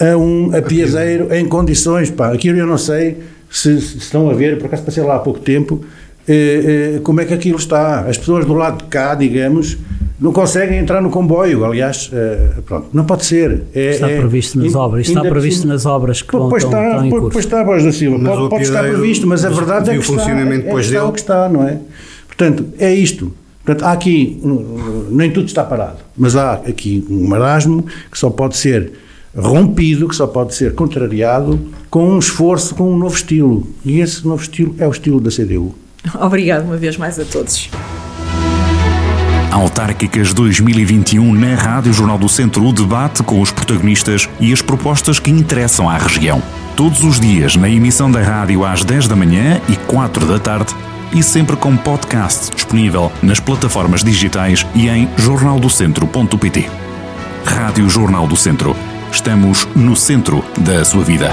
a um apiadeiro em condições, pá, aquilo eu não sei... Se, se estão a ver, por acaso passei lá há pouco tempo, eh, eh, como é que aquilo está. As pessoas do lado de cá, digamos, não conseguem entrar no comboio, aliás, eh, pronto, não pode ser. É, está é, previsto nas in, obras, está previsto nas obras que vão, pois estão, está, estão em pois curso. Pois está, Borges da Silva, pode, pode estar previsto, mas, mas a verdade é que está, é que está o que está, não é? Portanto, é isto. Portanto, há aqui, nem tudo está parado, mas há aqui um marasmo que só pode ser rompido, que só pode ser contrariado, com um esforço, com um novo estilo. E esse novo estilo é o estilo da C D U. Obrigado uma vez mais a todos. Autárquicas dois mil e vinte e um na Rádio Jornal do Centro, o debate com os protagonistas e as propostas que interessam à região. Todos os dias na emissão da rádio às dez da manhã e quatro da tarde e sempre com podcast disponível nas plataformas digitais e em jornal do centro ponto p t. Rádio Jornal do Centro. Estamos no centro da sua vida.